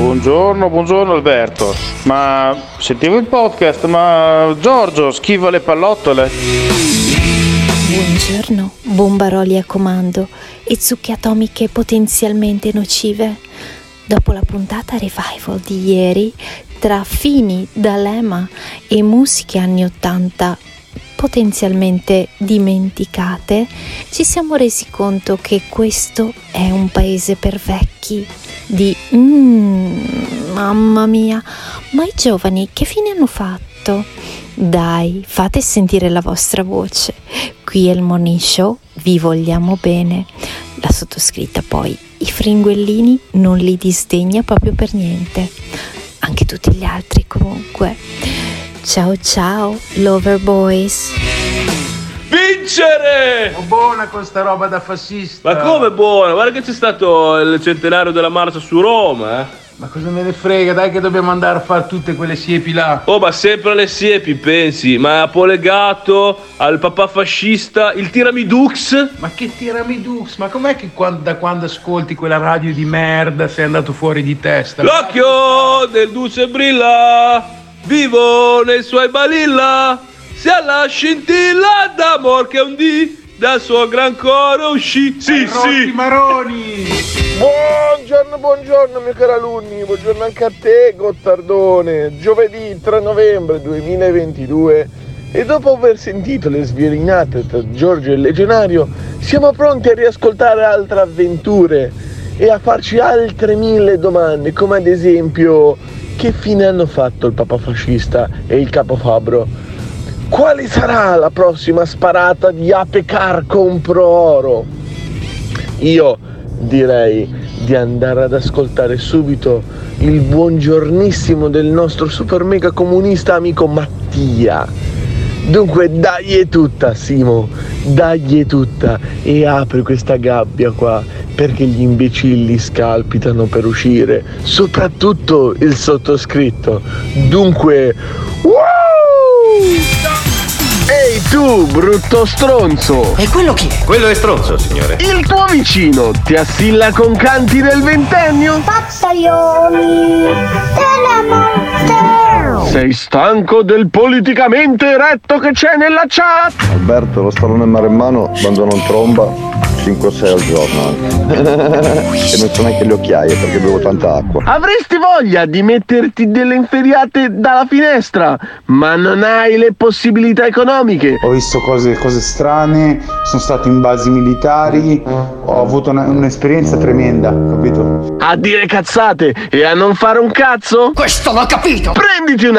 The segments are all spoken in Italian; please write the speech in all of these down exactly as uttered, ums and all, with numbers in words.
Buongiorno, buongiorno Alberto. Ma sentivo il podcast, ma Giorgio schiva le pallottole. Buongiorno, bombaroli a comando e zucche atomiche potenzialmente nocive. Dopo la puntata revival di ieri, tra fini, D'Alema e musiche anni ottanta potenzialmente dimenticate, ci siamo resi conto che questo è un paese per vecchi di mm, mamma mia, ma i giovani che fine hanno fatto? Dai, fate sentire la vostra voce. Qui è il Morning Show, vi vogliamo bene. La sottoscritta poi i fringuellini non li disdegna proprio per niente, anche tutti gli altri comunque. Ciao ciao, Lover Boys. Vincere! Ma buona con sta roba da fascista. Ma come buona? Guarda che c'è stato il centenario della marcia su Roma, eh? Ma cosa me ne frega, dai che dobbiamo andare a fare tutte quelle siepi là. Oh, ma sempre alle siepi pensi, ma appolegato al papà fascista, il tiramidux. Ma che tiramidux? Ma com'è che quando, da quando ascolti quella radio di merda sei andato fuori di testa? L'occhio del Duce brilla, vivo nei suoi balilla, se alla scintilla d'amor che un dì dal suo gran coro uscì. Sì, Rotti sì. Maroni. Buongiorno, buongiorno mio caro Alunni, buongiorno anche a te Gottardone. Giovedì tre novembre duemilaventidue e dopo aver sentito le sviolinate tra Giorgio e il Legionario siamo pronti a riascoltare altre avventure e a farci altre mille domande, come ad esempio: che fine hanno fatto il papa fascista e il capofabro? Quale sarà la prossima sparata di Apecar compro oro? Io direi di andare ad ascoltare subito il buongiornissimo del nostro super mega comunista amico Mattia. Dunque dagli tutta Simo, dagli tutta e apri questa gabbia qua, perché gli imbecilli scalpitano per uscire, soprattutto il sottoscritto. Dunque, wow! Ehi tu, brutto stronzo! E quello chi è? Quello è stronzo, signore. Il tuo vicino ti assilla con canti del ventennio? Pazzaioli della Monte! Sei stanco del politicamente retto che c'è nella chat? Alberto, lo stallone maremmano mangiano un tromba cinque o sei al giorno e non sono neanche le occhiaie perché bevo tanta acqua. Avresti voglia di metterti delle inferiate dalla finestra, ma non hai le possibilità economiche. Ho visto cose, cose strane, sono stato in basi militari, ho avuto una, un'esperienza tremenda, capito? A dire cazzate e a non fare un cazzo? Questo l'ho capito! Prenditi un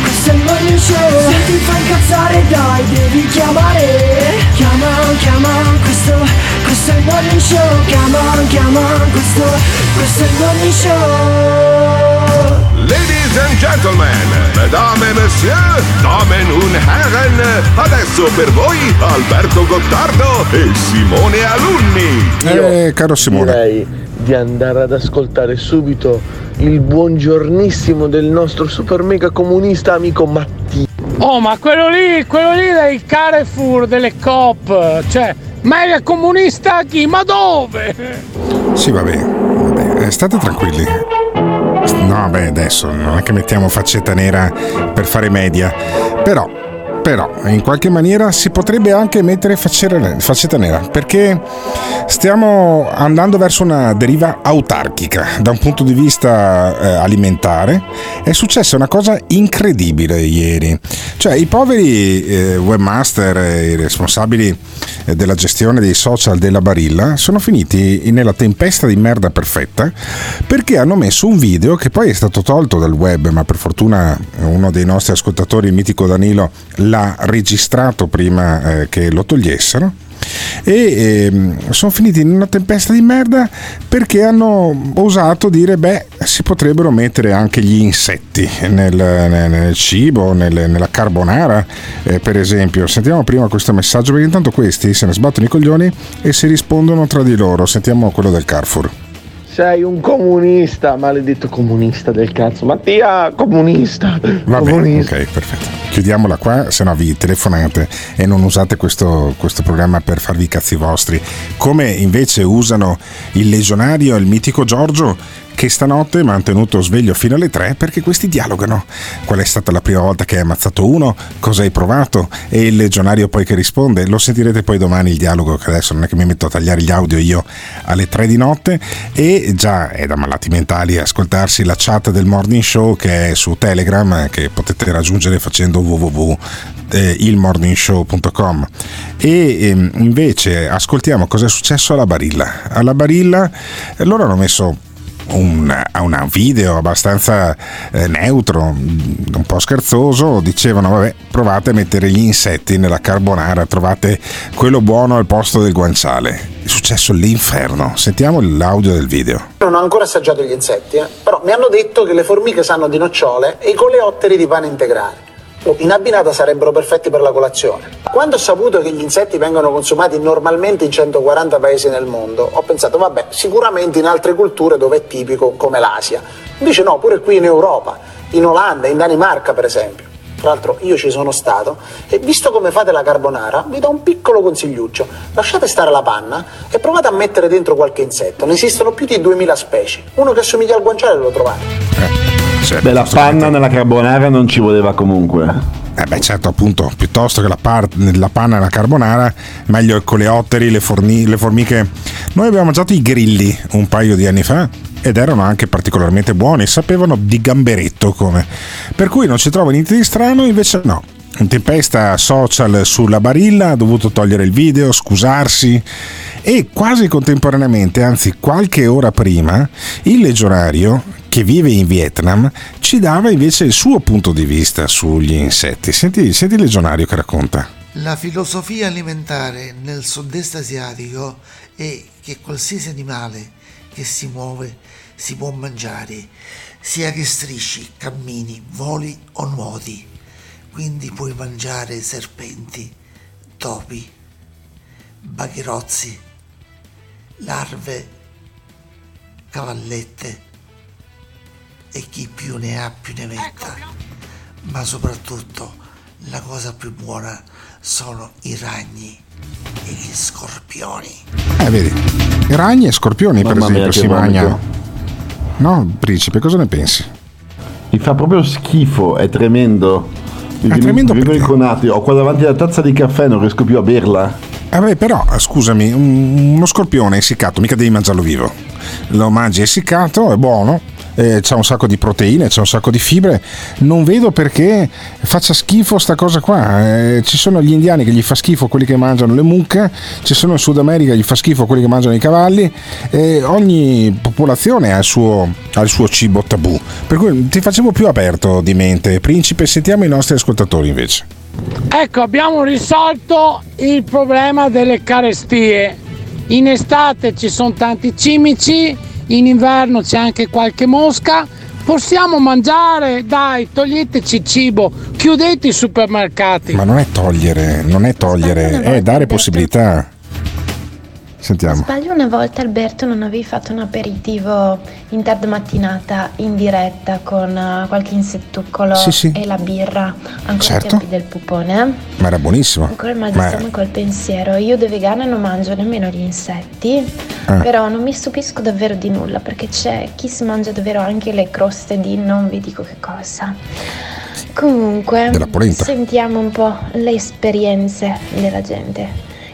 questo è il Morning Show. Se ti fai incazzare dai devi chiamare. Chiama, chiama, questo, questo è il Morning Show, chiama, chiama, questo, questo è il Morning Show. Ladies Ladies and gentlemen, mesdames et messieurs, damen und herren, adesso per voi Alberto Gottardo e Simone Alunni. Eh, caro Simone, direi di andare ad ascoltare subito il buongiornissimo del nostro super mega comunista amico Mattia. Oh, ma quello lì, quello lì dei Carrefour, delle Coop, cioè, ma è comunista chi? Ma dove? Sì, va bene, state tranquilli. No, beh, adesso non è che mettiamo faccetta nera per fare media, però, però in qualche maniera si potrebbe anche mettere faccetta nera, perché stiamo andando verso una deriva autarchica da un punto di vista eh, alimentare. È successa una cosa incredibile ieri, cioè i poveri eh, webmaster, i responsabili eh, della gestione dei social della Barilla sono finiti nella tempesta di merda perfetta, perché hanno messo un video che poi è stato tolto dal web, ma per fortuna uno dei nostri ascoltatori, il mitico Danilo, l'ha registrato prima eh, che lo togliessero, e eh, sono finiti in una tempesta di merda perché hanno osato dire beh, si potrebbero mettere anche gli insetti nel, nel, nel cibo, nel, nella carbonara eh, per esempio. Sentiamo prima questo messaggio, perché intanto questi se ne sbattono i coglioni e si rispondono tra di loro. Sentiamo quello del Carrefour. Sei un comunista, maledetto comunista del cazzo. Mattia, comunista. Va bene, ok, perfetto. Chiudiamola qua, se no vi telefonate e non usate questo, questo programma per farvi i cazzi vostri. Come invece usano il Legionario e il mitico Giorgio, che stanotte mi ha tenuto sveglio fino alle tre perché questi dialogano. Qual è stata la prima volta che hai ammazzato uno? Cosa hai provato? E il Legionario poi che risponde. Lo sentirete poi domani il dialogo, che adesso non è che mi metto a tagliare gli audio io alle tre di notte. E già è da malati mentali ascoltarsi la chat del Morning Show, che è su Telegram, che potete raggiungere facendo w w w punto il morning show punto com. E invece ascoltiamo cosa è successo alla Barilla. Alla Barilla loro hanno messo Un, un video abbastanza eh, neutro, un po' scherzoso. Dicevano vabbè, provate a mettere gli insetti nella carbonara, trovate quello buono al posto del guanciale. È successo l'inferno. Sentiamo l'audio del video. Non ho ancora assaggiato gli insetti, eh? Però mi hanno detto che le formiche sanno di nocciole e i coleotteri di pane integrale. In abbinata sarebbero perfetti per la colazione. Quando ho saputo che gli insetti vengono consumati normalmente in centoquaranta paesi nel mondo, ho pensato vabbè, sicuramente in altre culture dove è tipico, come l'Asia. Invece no, pure qui in Europa, in Olanda, in Danimarca per esempio. Tra l'altro io ci sono stato e visto come fate la carbonara, vi do un piccolo consigliuccio. Lasciate stare la panna e provate a mettere dentro qualche insetto. Ne esistono più di duemila specie. Uno che assomiglia al guanciale lo trovate. Certo, beh, la panna nella carbonara non ci voleva comunque. Eh beh, certo, appunto, piuttosto che la, par- la panna nella carbonara, meglio i coleotteri, le, forni- le formiche. Noi abbiamo mangiato i grilli un paio di anni fa ed erano anche particolarmente buoni, sapevano di gamberetto come. Per cui non ci trovo niente di strano, invece no. In tempesta social sulla Barilla, ha dovuto togliere il video, scusarsi, e quasi contemporaneamente, anzi qualche ora prima, il Legionario, che vive in Vietnam, ci dava invece il suo punto di vista sugli insetti. Senti, senti il Legionario che racconta. La filosofia alimentare nel sud-est asiatico è che qualsiasi animale che si muove si può mangiare, sia che strisci, cammini, voli o nuoti. Quindi puoi mangiare serpenti, topi, bacherozzi, larve, cavallette e chi più ne ha più ne metta. Ma soprattutto la cosa più buona sono i ragni e gli scorpioni. Eh vedi, i ragni e scorpioni. Mamma per esempio mia, si mangiano. No, principe, cosa ne pensi? Mi fa proprio schifo, è tremendo. È tremendo. Vivo iconati, ho qua davanti la tazza di caffè, non riesco più a berla. Eh beh, però, scusami, uno scorpione essiccato, mica devi mangiarlo vivo. Lo mangi essiccato, è buono, eh, c'ha un sacco di proteine, c'ha un sacco di fibre. Non vedo perché faccia schifo sta cosa qua. Eh, ci sono gli indiani che gli fa schifo quelli che mangiano le mucche, ci sono in Sud America gli fa schifo quelli che mangiano i cavalli. Eh, ogni popolazione ha il suo, ha il suo cibo tabù. Per cui ti facevo più aperto di mente, principe. Sentiamo i nostri ascoltatori invece. Ecco, abbiamo risolto il problema delle carestie. In estate ci sono tanti cimici, in inverno c'è anche qualche mosca, Possiamo mangiare, dai, toglieteci cibo, chiudete i supermercati. Ma non è togliere, non è togliere, è dare possibilità. Sentiamo. Sbaglio una volta, Alberto, non avevi fatto un aperitivo in tarda mattinata in diretta con qualche insettuccolo sì, sì. e la birra, ancora certo. ai tempi del pupone? Ma era buonissimo. Ancora malissimo Ma... col pensiero. Io da vegana non mangio nemmeno gli insetti, ah. però non mi stupisco davvero di nulla, perché c'è chi si mangia davvero anche le croste di non vi dico che cosa. Comunque, sentiamo un po' le esperienze della gente,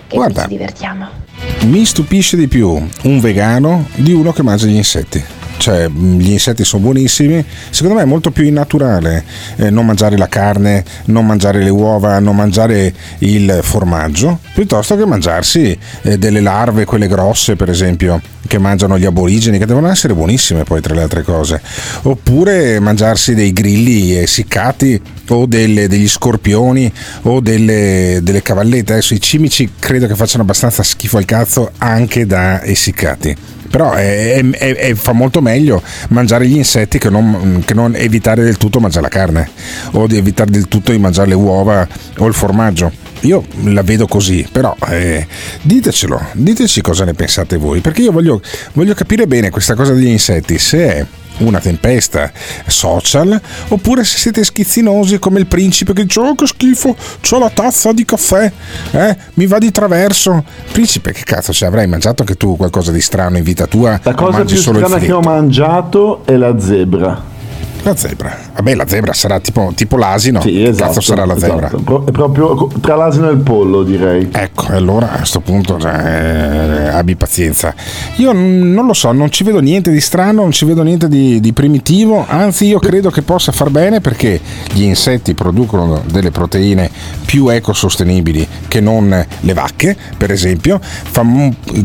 che Guarda. Ci divertiamo. Mi stupisce di più un vegano di uno che mangia gli insetti. Cioè, gli insetti sono buonissimi. Secondo me è molto più innaturale eh, non mangiare la carne, non mangiare le uova, non mangiare il formaggio, piuttosto che mangiarsi eh, delle larve, quelle grosse per esempio, che mangiano gli aborigeni, che devono essere buonissime poi tra le altre cose. Oppure mangiarsi dei grilli essiccati o delle, degli scorpioni o delle, delle cavallette. Adesso i cimici credo che facciano abbastanza schifo al cazzo anche da essiccati. Però è, è, è, fa molto meglio mangiare gli insetti che non, che non evitare del tutto mangiare la carne o di evitare del tutto di mangiare le uova o il formaggio. Io la vedo così, però eh, ditecelo, diteci cosa ne pensate voi, perché io voglio, voglio capire bene questa cosa degli insetti, se è una tempesta social oppure se siete schizzinosi come il principe che dice: oh, che schifo, c'ho la tazza di caffè, eh? Mi va di traverso. Principe, che cazzo, cioè, avrai mangiato anche tu qualcosa di strano in vita tua? La cosa più strana che ho mangiato è la zebra. La zebra, vabbè, la zebra sarà tipo, tipo l'asino. Sì, esatto, cazzo sarà la zebra. Esatto. È proprio tra l'asino e il pollo, direi. Ecco, allora a questo punto eh, abbi pazienza. Io non lo so, non ci vedo niente di strano, non ci vedo niente di, di primitivo. Anzi, io credo che possa far bene, perché gli insetti producono delle proteine più ecosostenibili che non le vacche, per esempio. Fa,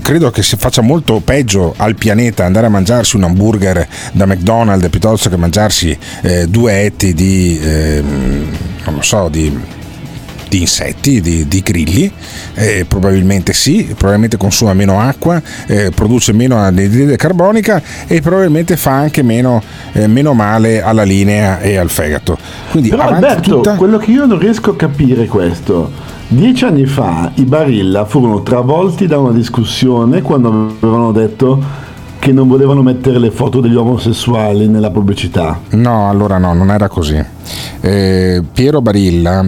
credo che si faccia molto peggio al pianeta andare a mangiarsi un hamburger da McDonald's piuttosto che mangiarsi Eh, due etti di eh, non lo so di, di insetti, di, di grilli, eh, probabilmente sì, probabilmente consuma meno acqua, eh, produce meno anidride carbonica e probabilmente fa anche meno, eh, meno male alla linea e al fegato. Quindi, però Alberto, tutta... quello che io non riesco a capire è questo. Dieci anni fa i Barilla furono travolti da una discussione quando avevano detto che non volevano mettere le foto degli omosessuali nella pubblicità. No, allora no, non era così. Eh, Piero Barilla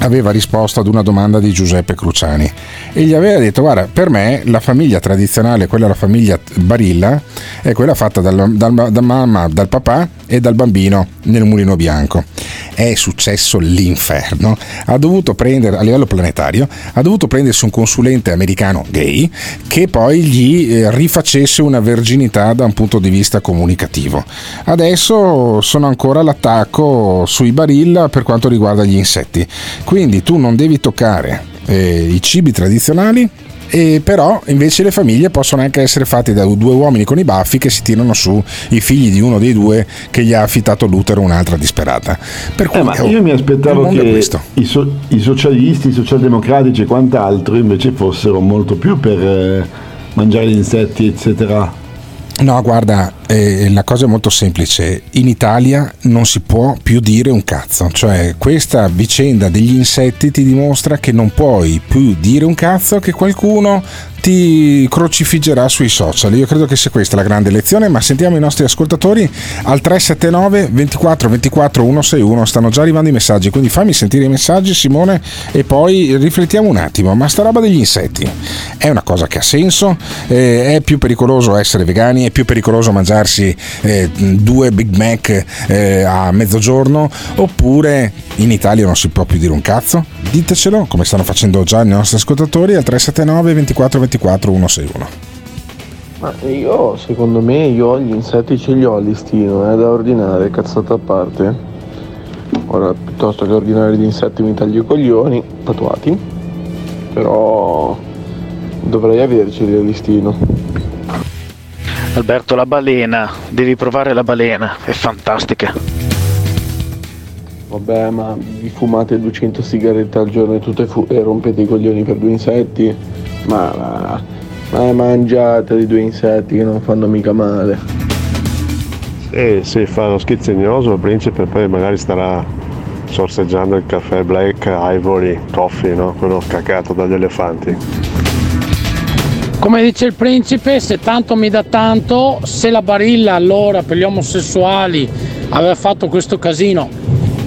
aveva risposto ad una domanda di Giuseppe Cruciani e gli aveva detto: guarda, per me la famiglia tradizionale, quella la famiglia Barilla, è quella fatta dal, dal, da mamma, dal papà e dal bambino nel mulino bianco. È successo l'inferno, ha dovuto prendere a livello planetario, ha dovuto prendersi un consulente americano gay che poi gli eh, rifacesse una verginità da un punto di vista comunicativo. Adesso sono ancora all'attacco sui Barilla per quanto riguarda gli insetti. Quindi tu non devi toccare eh, i cibi tradizionali, e però invece le famiglie possono anche essere fatte da due uomini con i baffi che si tirano su i figli di uno dei due che gli ha affittato l'utero un'altra disperata. Per cui, eh, ma io oh, mi aspettavo che i, so- i socialisti, i socialdemocratici e quant'altro invece fossero molto più per eh, mangiare gli insetti eccetera. No, guarda, eh, la cosa è molto semplice. In Italia non si può più dire un cazzo. Cioè, questa vicenda degli insetti ti dimostra che non puoi più dire un cazzo, che qualcuno ti crocifiggerà sui social. Io credo che sia questa la grande lezione, ma sentiamo i nostri ascoltatori al tre sette nove, due quattro, due quattro, uno sei uno. Stanno già arrivando i messaggi, quindi fammi sentire i messaggi, Simone, e poi riflettiamo un attimo. Ma sta roba degli insetti è una cosa che ha senso? Eh, è più pericoloso essere vegani? È più pericoloso mangiarsi eh, due Big Mac eh, a mezzogiorno? Oppure in Italia non si può più dire un cazzo? Ditecelo, come stanno facendo già i nostri ascoltatori al tre sette nove, due quattro, due quattro, uno sei uno. Ma io, secondo me, io gli insetti ce li ho al listino, è eh, da ordinare, cazzata a parte. Ora, piuttosto che ordinare gli insetti mi taglio i coglioni, tatuati, però dovrei averci il listino. Alberto, la balena, devi provare la balena, è fantastica. Vabbè, ma vi fumate duecento sigarette al giorno e, tutte fu- e rompete i coglioni per due insetti? Ma, ma, ma mangiate di due insetti che non fanno mica male. e se fanno schizzignoso il principe poi magari starà sorseggiando il caffè Black Ivory Coffee, no? Quello cacato dagli elefanti. Come dice il principe, se tanto mi dà tanto, se la Barilla allora per gli omosessuali aveva fatto questo casino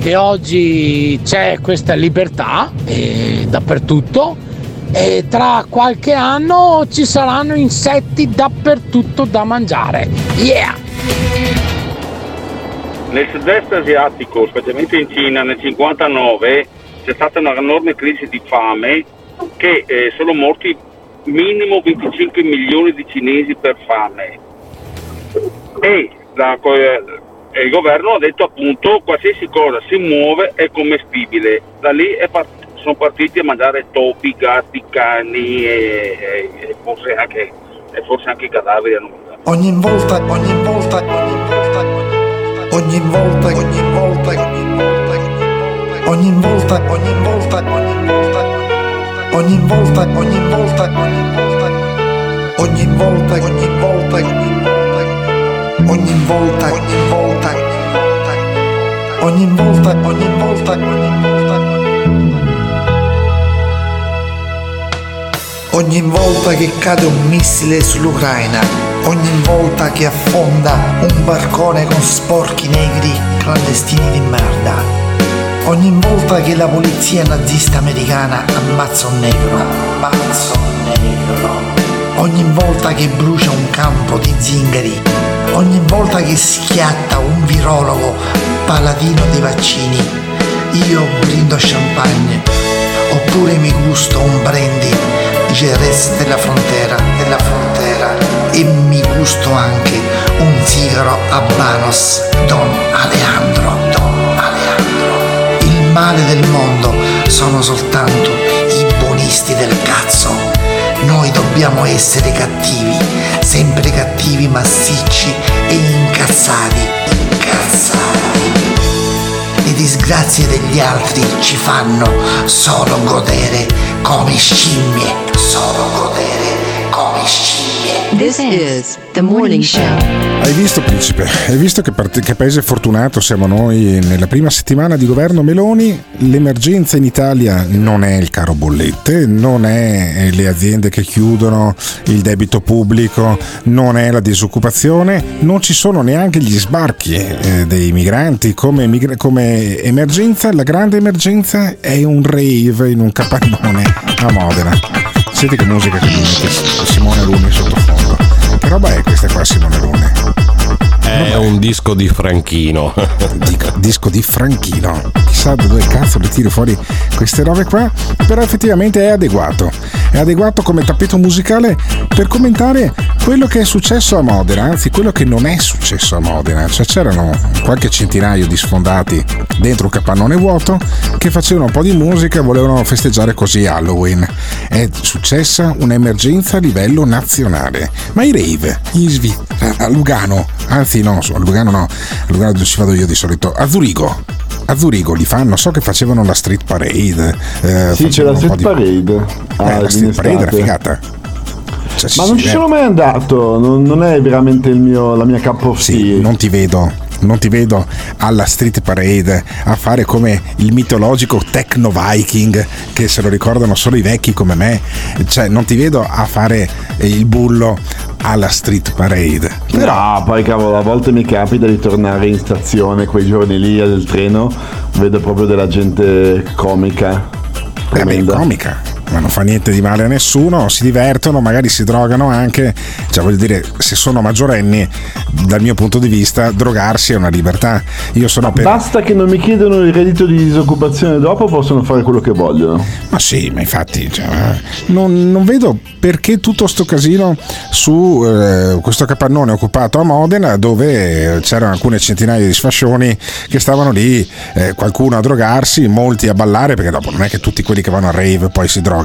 e oggi c'è questa libertà e dappertutto, e tra qualche anno ci saranno insetti dappertutto da mangiare. Yeah! Nel sud-est asiatico, specialmente in Cina, nel cinquantanove c'è stata un'enorme crisi di fame che eh, sono morti minimo venticinque milioni di cinesi per fame. E la, eh, il governo ha detto appunto qualsiasi cosa si muove è commestibile. Da lì è partito. Sono partiti a mangiare topi, gatti, cani e, e, e, forse, anche, e forse anche i cadaveri. Ogni volta, ogni volta, ogni volta, ogni volta, ogni volta, ogni volta, ogni volta, ogni volta, ogni volta, ogni volta, ogni volta, ogni volta, ogni volta, ogni volta, ogni volta, ogni volta. Ogni volta che cade un missile sull'Ucraina, ogni volta che affonda un barcone con sporchi negri clandestini di merda, ogni volta che la polizia nazista americana ammazza un negro, ammazza un negro, ogni volta che brucia un campo di zingari, ogni volta che schiatta un virologo paladino dei vaccini, io brindo champagne, oppure mi gusto un brandy Jerez della frontiera, della frontiera, e mi gusto anche un sigaro Habanos Don Alejandro, Don Alejandro. Il male del mondo sono soltanto i buonisti del cazzo. Noi dobbiamo essere cattivi, sempre cattivi, massicci e incazzati, incazzati. Le disgrazie degli altri ci fanno solo godere come scimmie, solo godere come scimmie. This is the morning show. Hai visto, principe? Hai visto che, part- che paese fortunato siamo noi? Nella prima settimana di governo Meloni l'emergenza in Italia non è il caro bollette, non è le aziende che chiudono, il debito pubblico, non è la disoccupazione, non ci sono neanche gli sbarchi eh, dei migranti come, migra- come emergenza. La grande emergenza è un rave in un capannone a Modena. Senti che musica che mette Simone Alunni sottofondo. Che roba è questa qua, Simone Alunni? È un disco di Franchino. Dico, disco di Franchino. Chissà da dove cazzo le tiri fuori queste robe qua. Però effettivamente è adeguato. È adeguato come tappeto musicale per commentare quello che è successo a Modena. Anzi, quello che non è successo a Modena. Cioè c'erano qualche centinaio di sfondati dentro un capannone vuoto che facevano un po' di musica e volevano festeggiare così Halloween. È successa un'emergenza a livello nazionale. Ma i rave, gli svi... a Lugano, anzi no, a Lugano no, a Lugano ci vado io di solito, a Zurigo, a Zurigo li fanno, so che facevano la Street Parade. Eh, sì, c'è la Street di... Parade. Ah, eh, la Street Parade era figata. Cioè, ma sì, non ci sono eh. mai andato, non, non è veramente il mio, la mia capofila. Sì, non ti vedo. Non ti vedo alla Street Parade a fare come il mitologico Techno Viking che se lo ricordano solo i vecchi come me, cioè non ti vedo a fare il bullo alla Street Parade. Però no, poi cavolo, a volte mi capita di tornare in stazione quei giorni lì del treno, vedo proprio della gente comica. Eh beh, comica. Ma non fa niente di male a nessuno, si divertono, magari si drogano anche, cioè voglio dire, se sono maggiorenni, dal mio punto di vista, drogarsi è una libertà. Io sono per... Basta che non mi chiedano il reddito di disoccupazione dopo, possono fare quello che vogliono. Ma sì, ma infatti, cioè, non, non vedo perché tutto sto casino su eh, questo capannone occupato a Modena, dove c'erano alcune centinaia di sfascioni che stavano lì, eh, qualcuno a drogarsi, molti a ballare, perché dopo non è che tutti quelli che vanno a rave poi si drogano.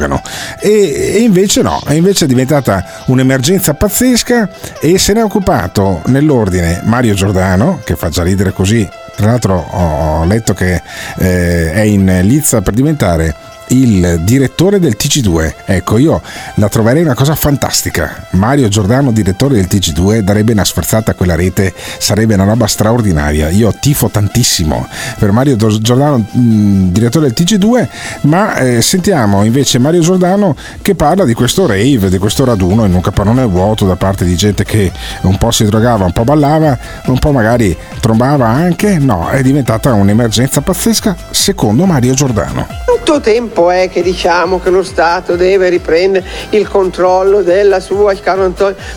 E, e invece no, e invece è diventata un'emergenza pazzesca e se ne è occupato nell'ordine Mario Giordano, che fa già ridere così. Tra l'altro ho letto che eh, è in lizza per diventare il direttore del T G due. Ecco, io la troverei una cosa fantastica. Mario Giordano, direttore del T G due, darebbe una sferzata a quella rete, sarebbe una roba straordinaria. Io tifo tantissimo per Mario Giordano, direttore del T G due, ma eh, sentiamo invece Mario Giordano che parla di questo rave, di questo raduno in un capannone vuoto da parte di gente che un po' si drogava, un po' ballava, un po' magari trombava anche. No, è diventata un'emergenza pazzesca, secondo Mario Giordano. Tutto tempo è che diciamo che lo Stato deve riprendere il controllo della sua,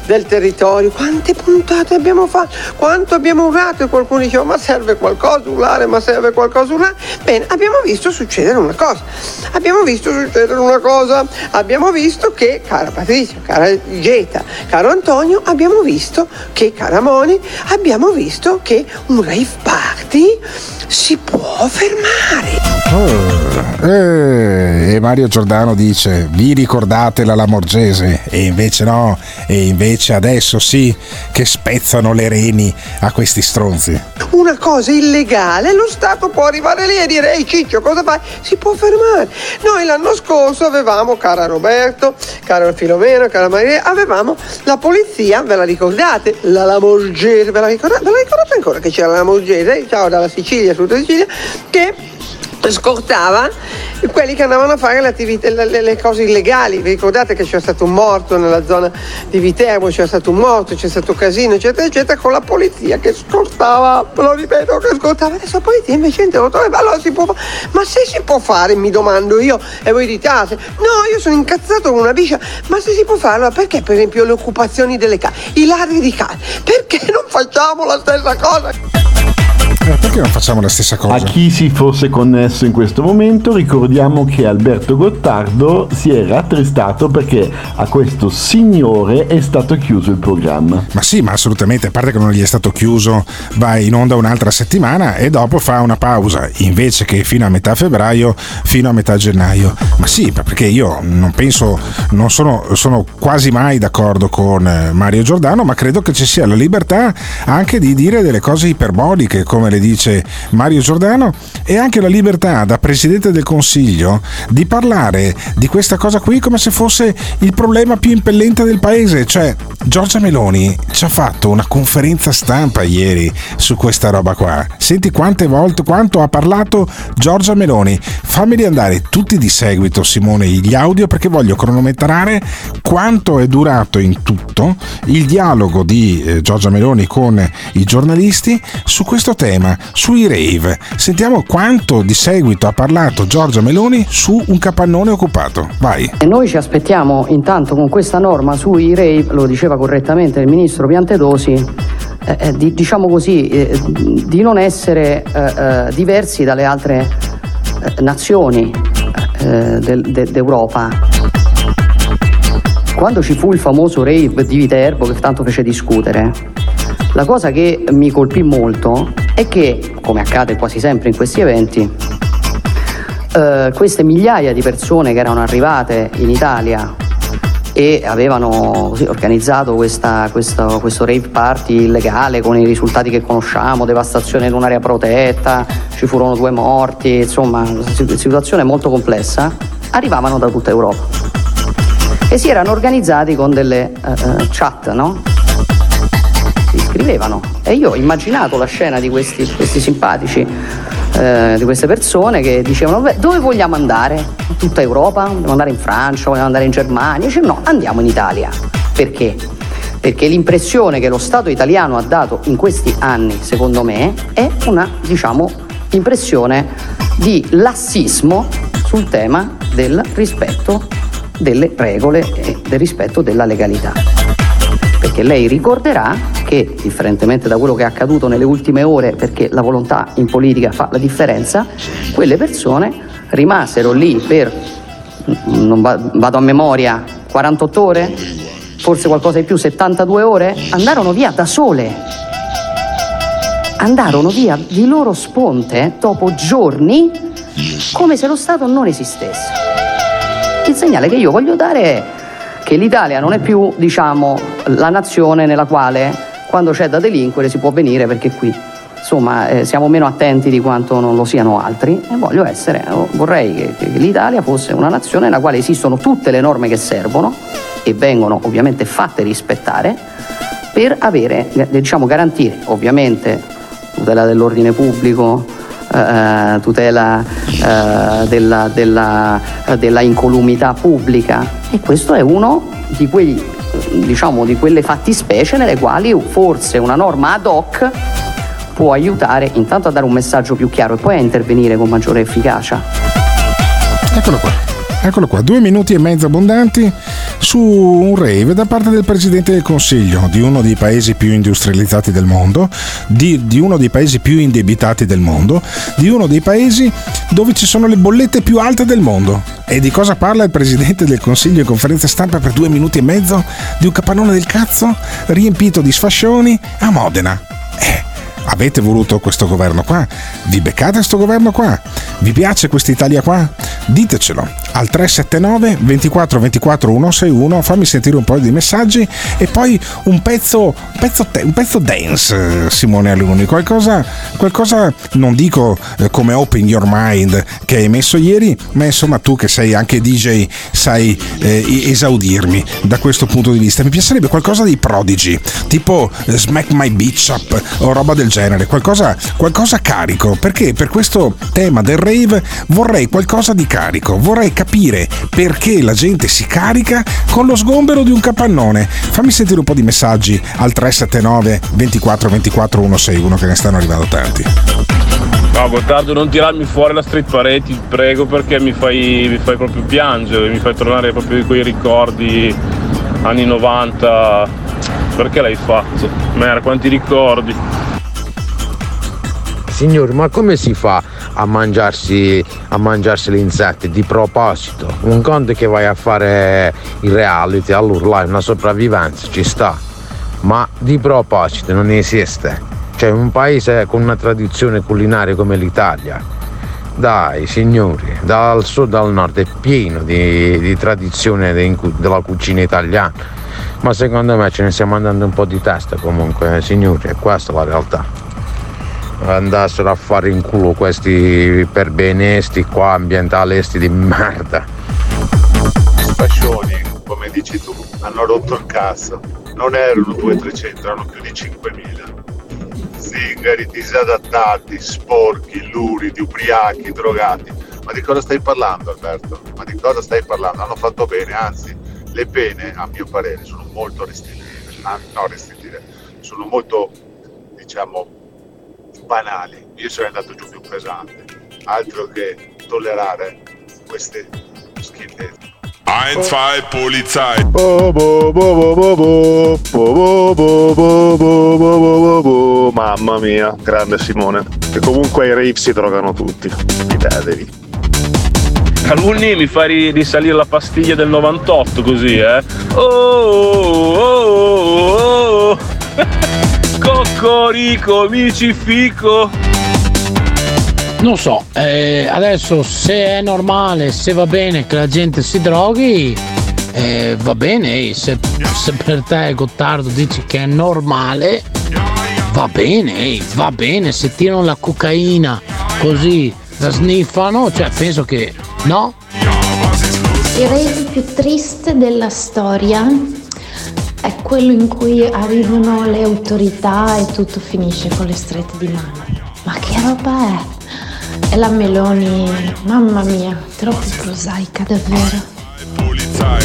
del territorio. Quante puntate abbiamo fatto? Quanto abbiamo urlato? E qualcuno diceva, ma serve qualcosa urlare, ma serve qualcosa urlare. Bene, abbiamo visto succedere una cosa. Abbiamo visto succedere una cosa. Abbiamo visto che, cara Patrizia, cara Geta, caro Antonio, abbiamo visto che, cara Moni, abbiamo visto che un rave party si può fermare. Oh, eh, e Mario Giordano dice, vi ricordate la Lamorgese? E invece no, e invece adesso sì che spezzano le reni a questi stronzi. Una cosa illegale, lo Stato può arrivare lì e dire, ehi Ciccio, cosa fai? Si può fermare. Noi l'anno scorso avevamo, cara Roberto, cara Filomeno, cara Maria, avevamo la polizia, ve la ricordate? La Lamorgese, ve la ricordate? Ve la ricordate ancora che c'era la Lamorgese? Ciao, dalla Sicilia, tutta Sicilia, che scortava quelli che andavano a fare le, le cose illegali. Vi ricordate che c'è stato un morto nella zona di Viterbo, c'è stato un morto, c'è stato casino, eccetera, eccetera, con la polizia che scortava, lo ripeto, che scortava. Adesso la polizia invece è interrotta. Allora si può, ma se si può fare, mi domando io, e voi dite, ah, se, no, io sono incazzato con una biscia, ma se si può fare, allora perché per esempio le occupazioni delle case, i ladri di case, perché non facciamo la stessa cosa? Perché non facciamo la stessa cosa? A chi si fosse connesso in questo momento, ricordiamo che Alberto Gottardo si era attristato perché a questo signore è stato chiuso il programma. Ma sì, ma assolutamente, a parte che non gli è stato chiuso, va in onda un'altra settimana e dopo fa una pausa, invece che fino a metà febbraio, fino a metà gennaio. Ma sì, perché io non penso, non sono, sono quasi mai d'accordo con Mario Giordano, ma credo che ci sia la libertà anche di dire delle cose iperboliche, come le dice Mario Giordano, e anche la libertà da Presidente del Consiglio di parlare di questa cosa qui come se fosse il problema più impellente del paese. Cioè, Giorgia Meloni ci ha fatto una conferenza stampa ieri su questa roba qua. Senti quante volte, quanto ha parlato Giorgia Meloni. Fammeli andare tutti di seguito, Simone, gli audio, perché voglio cronometrare quanto è durato in tutto il dialogo di eh, Giorgia Meloni con i giornalisti su questo tema, sui rave. Sentiamo quanto di seguito ha parlato Giorgia Meloni su un capannone occupato. Vai. E noi ci aspettiamo intanto con questa norma sui rave, lo diceva correttamente il ministro Piantedosi, eh, di, diciamo così, eh, di non essere eh, eh, diversi dalle altre eh, nazioni eh, de, de, d'Europa. Quando ci fu il famoso rave di Viterbo, che tanto fece discutere, la cosa che mi colpì molto è che, come accade quasi sempre in questi eventi, eh, queste migliaia di persone che erano arrivate in Italia e avevano così organizzato questa, questo, questo rave party illegale con i risultati che conosciamo, devastazione di un'area protetta, ci furono due morti, insomma, situazione molto complessa, arrivavano da tutta Europa e si erano organizzati con delle uh, chat, no? Si scrivevano. E io ho immaginato la scena di questi, questi simpatici, uh, di queste persone che dicevano, beh, dove vogliamo andare? In tutta Europa? Vogliamo andare in Francia? Vogliamo andare in Germania? Dice, no, andiamo in Italia. Perché? Perché l'impressione che lo Stato italiano ha dato in questi anni, secondo me, è una, diciamo, impressione di lassismo sul tema del rispetto delle regole e del rispetto della legalità. Perché lei ricorderà che, differentemente da quello che è accaduto nelle ultime ore, perché la volontà in politica fa la differenza, quelle persone rimasero lì per, non vado a memoria, quarantotto ore, forse qualcosa di più, settantadue ore, andarono via da sole. Andarono via di loro sponte dopo giorni, come se lo Stato non esistesse. Il segnale che io voglio dare è che l'Italia non è più, diciamo, la nazione nella quale quando c'è da delinquere si può venire, perché qui insomma eh, siamo meno attenti di quanto non lo siano altri, e voglio essere, eh, vorrei che, che l'Italia fosse una nazione nella quale esistono tutte le norme che servono e vengono ovviamente fatte rispettare per avere, eh, diciamo, garantire ovviamente tutela dell'ordine pubblico, eh, tutela eh, della, della, della incolumità pubblica, e questo è uno di quegli, diciamo, di quelle fattispecie nelle quali forse una norma ad hoc può aiutare intanto a dare un messaggio più chiaro e poi a intervenire con maggiore efficacia. Eccolo qua, eccolo qua, due minuti e mezzo abbondanti su un rave da parte del Presidente del Consiglio di uno dei paesi più industrializzati del mondo, di, di uno dei paesi più indebitati del mondo, di uno dei paesi dove ci sono le bollette più alte del mondo. E di cosa parla il Presidente del Consiglio in conferenza stampa per due minuti e mezzo? Di un capannone del cazzo riempito di sfascioni a Modena. Eh, avete voluto questo governo qua? Vi beccate questo governo qua? Vi piace questa Italia qua? Ditecelo al tre sette nove, due quattro due quattro, uno sei uno. Fammi sentire un po' di messaggi e poi un pezzo pezzo, un pezzo dance, Simone Alunni, qualcosa, qualcosa non dico come Open Your Mind che hai messo ieri, ma insomma tu che sei anche D J sai eh, esaudirmi da questo punto di vista. Mi piacerebbe qualcosa dei Prodigy, tipo Smack My Bitch Up o roba del genere, qualcosa, qualcosa carico, perché per questo tema del rave vorrei qualcosa di carico, vorrei capire perché la gente si carica con lo sgombero di un capannone. Fammi sentire un po' di messaggi al tre sette nove, due quattro due quattro, uno sei uno che ne stanno arrivando tanti. No, Gottardo, non tirarmi fuori la Street Parade, ti prego, perché mi fai, mi fai proprio piangere, mi fai tornare proprio di quei ricordi anni novanta. Perché l'hai fatto? Mera, quanti ricordi. Signori, ma come si fa a mangiarsi a mangiarsi gli insetti di proposito? Un conto è che vai a fare il reality, all'urlare una sopravvivenza, ci sta, ma di proposito non esiste. C'è un paese con una tradizione culinaria come l'Italia, dai signori, dal sud al nord è pieno di, di tradizione de, della cucina italiana, ma secondo me ce ne stiamo andando un po' di testa comunque, signori, e questa è la realtà. Andassero a fare in culo questi perbenisti qua, ambientalisti di merda. Fascioni, come dici tu, hanno rotto il cazzo, non erano duecento trecento, erano più di cinquemila. Zingari, disadattati, sporchi, luridi, ubriachi, drogati. Ma di cosa stai parlando, Alberto? Ma di cosa stai parlando? Hanno fatto bene, anzi, le pene, a mio parere, sono molto restrittive, no, restrittive, sono molto, diciamo, banali. Io sono andato giù più pesante, altro che tollerare queste schifezze. uno, due, Polizei. Mamma mia, grande Simone. Che comunque ai rave si drogano tutti. Fidatevi. Alunni, mi fai risalire la pastiglia del novantotto così, eh? Oh, oh, oh, oh, oh. Cocorico, mi ci fico. Non so, eh, adesso se è normale, se va bene che la gente si droghi, eh, va bene. Se, se per te, Gottardo, dici che è normale, va bene, va bene. Se tirano la cocaina così, la sniffano, cioè penso che no. Il rave più triste della storia è quello in cui arrivano le autorità e tutto finisce con le strette di mano. Ma che roba è? E la Meloni, mamma mia, troppo prosaica davvero.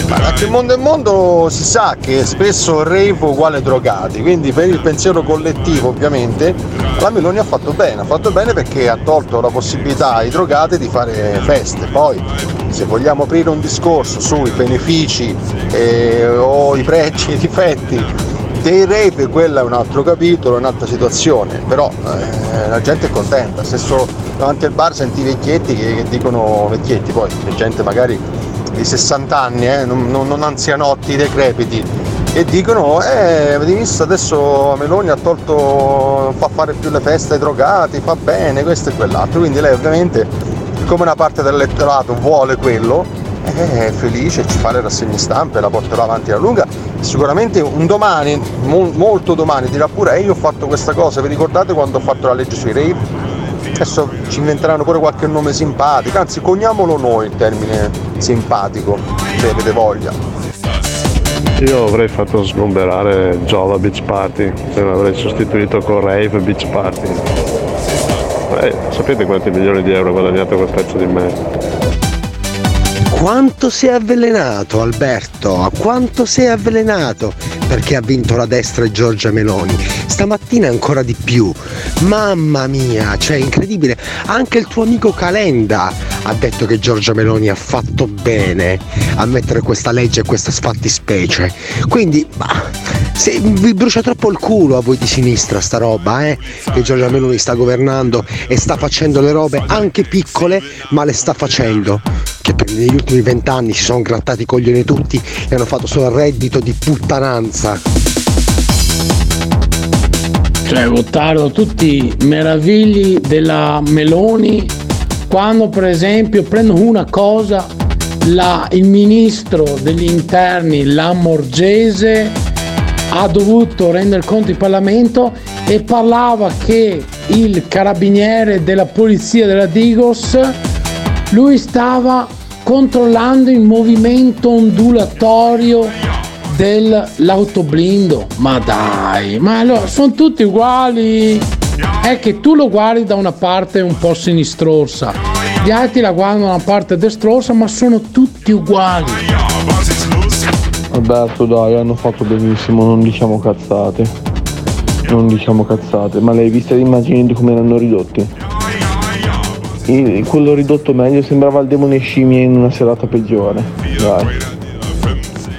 Da che mondo è mondo si sa che spesso il rave uguale drogati, quindi per il pensiero collettivo ovviamente la Meloni ha fatto bene, ha fatto bene perché ha tolto la possibilità ai drogati di fare feste. Poi se vogliamo aprire un discorso sui benefici eh, o i pregi e i difetti dei rave, quello è un altro capitolo, è un'altra situazione, però eh, la gente è contenta, stesso davanti al bar senti i vecchietti che, che dicono vecchietti, poi la gente magari di sessanta anni, eh, non, non anzianotti decrepiti, e dicono eh, avete visto adesso Meloni ha tolto, fa fare più le feste ai drogati, fa bene questo e quell'altro, quindi lei ovviamente, come una parte dell'elettorato vuole quello, è felice, ci fa le rassegne stampe, la porterò avanti alla lunga. Sicuramente un domani, mo- molto domani, dirà pure: io ho fatto questa cosa, vi ricordate quando ho fatto la legge sui rave? Adesso ci inventeranno pure qualche nome simpatico, anzi coniamolo noi il termine simpatico, se avete voglia. Io avrei fatto sgomberare Java Beach Party, cioè l'avrei sostituito con Rave Beach Party. Eh, sapete quanti milioni di euro ho guadagnato quel pezzo di merda? Quanto si è avvelenato Alberto, quanto si è avvelenato, perché ha vinto la destra e Giorgia Meloni, stamattina ancora di più, mamma mia, cioè incredibile, anche il tuo amico Calenda ha detto che Giorgia Meloni ha fatto bene a mettere questa legge e questa sfattispecie, quindi bah, se vi brucia troppo il culo a voi di sinistra sta roba, eh? Che Giorgia Meloni sta governando e sta facendo le robe anche piccole, ma le sta facendo, che per negli ultimi vent'anni si sono grattati i coglioni tutti e hanno fatto solo reddito di puttananza. Cioè Gottardo, tutti meravigli della Meloni quando per esempio prendo una cosa, la, il ministro degli interni Lamorgese ha dovuto rendere conto in Parlamento e parlava che il carabiniere della polizia della Digos lui stava controllando il movimento ondulatorio dell'autoblindo. Ma dai, ma allora sono tutti uguali. È che tu lo guardi da una parte un po' sinistrorsa, gli altri la guardano da una parte destrorsa, ma sono tutti uguali. Alberto, dai, hanno fatto benissimo, non diciamo cazzate. Non diciamo cazzate, ma le hai viste le immagini di come l'hanno ridotti? E quello ridotto meglio sembrava il demone scimmie in una serata peggiore. Dai,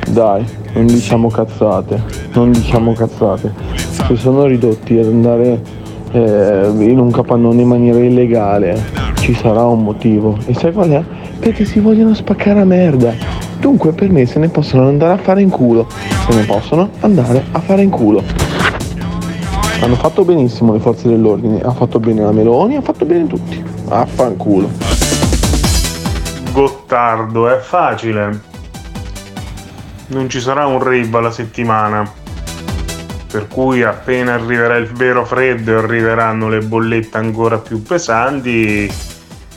dai, non diciamo cazzate, non diciamo cazzate. Se sono ridotti ad andare eh, in un capannone in maniera illegale, ci sarà un motivo. E sai qual è? Perché si vogliono spaccare a merda. Dunque per me se ne possono andare a fare in culo. Se ne possono andare a fare in culo. Hanno fatto benissimo le forze dell'ordine, ha fatto bene la Meloni, ha fatto bene tutti. Affanculo. Gottardo, è facile. Non ci sarà un rave alla settimana. Per cui appena arriverà il vero freddo e arriveranno le bollette ancora più pesanti,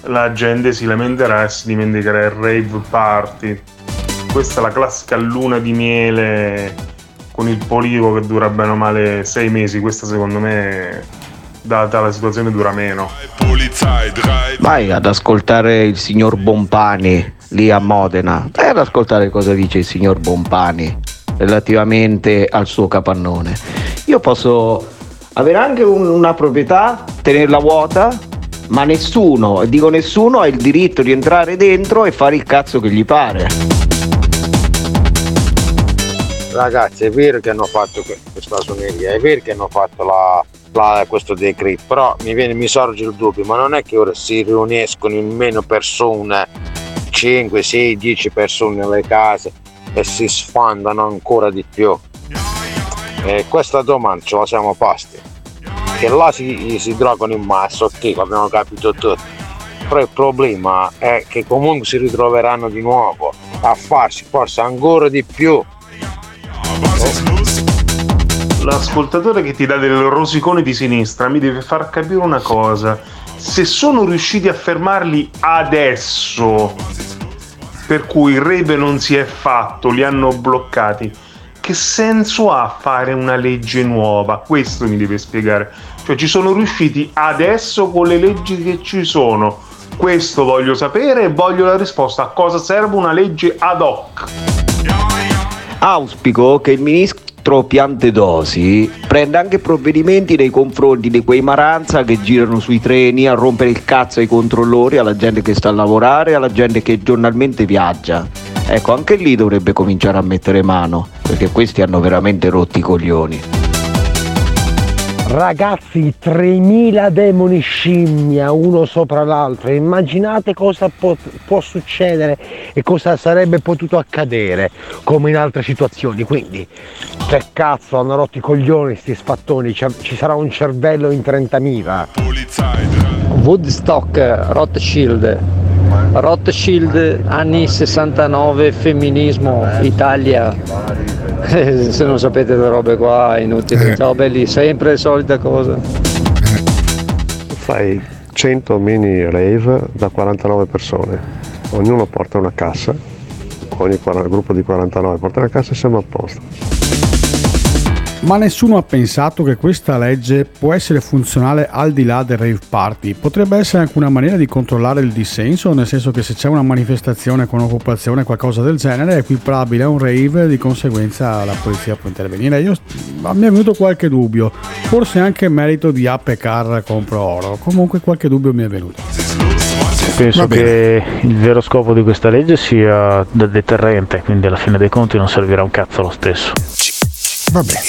la gente si lamenterà e si dimenticherà il rave party. Questa è la classica luna di miele con il polivo che dura bene o male sei mesi, questa secondo me, data la situazione, dura meno. Vai ad ascoltare il signor Bompani lì a Modena, vai ad ascoltare cosa dice il signor Bompani relativamente al suo capannone. Io posso avere anche un, una proprietà, tenerla vuota, ma nessuno, dico nessuno, ha il diritto di entrare dentro e fare il cazzo che gli pare. Ragazzi, è vero che hanno fatto questa suoneria, è vero che hanno fatto la, la, questo decreto, però mi, viene, mi sorge il dubbio, ma non è che ora si riuniscono in meno persone, cinque, sei, dieci persone nelle case e si sfandano ancora di più? E questa domanda ce la siamo posti, che là si, si drogano in massa, ok, l'abbiamo capito tutti, però il problema è che comunque si ritroveranno di nuovo a farsi forse ancora di più. L'ascoltatore che ti dà del rosicone di sinistra mi deve far capire una cosa: se sono riusciti a fermarli adesso, per cui il rave non si è fatto, li hanno bloccati, che senso ha fare una legge nuova? Questo mi deve spiegare. Cioè ci sono riusciti adesso con le leggi che ci sono, questo voglio sapere e voglio la risposta: a cosa serve una legge ad hoc? Auspico che il ministro Piantedosi prenda anche provvedimenti nei confronti di quei maranza che girano sui treni a rompere il cazzo ai controllori, alla gente che sta a lavorare, alla gente che giornalmente viaggia. Ecco, anche lì dovrebbe cominciare a mettere mano, perché questi hanno veramente rotto i coglioni. Ragazzi, tremila demoni scimmia uno sopra l'altro, immaginate cosa può, può succedere e cosa sarebbe potuto accadere come in altre situazioni, quindi che cazzo hanno rotto i coglioni sti sfattoni, ci, ci sarà un cervello in trentamila. Woodstock, Rothschild, Rothschild anni sessantanove, femminismo, Italia. Se non sapete le robe qua è inutile. Ciao belli, sempre solita cosa. Fai cento mini rave da quarantanove persone, ognuno porta una cassa, ogni gruppo di quarantanove porta una cassa e siamo a posto. Ma nessuno ha pensato che questa legge può essere funzionale al di là del rave party. Potrebbe essere anche una maniera di controllare il dissenso, nel senso che se c'è una manifestazione con occupazione, qualcosa del genere, è equiparabile a un rave, di conseguenza la polizia può intervenire. Io mi è venuto qualche dubbio, forse anche in merito di App e Car Compro Oro, comunque qualche dubbio mi è venuto. Penso che il vero scopo di questa legge sia del deterrente, quindi alla fine dei conti non servirà un cazzo lo stesso. Va bene.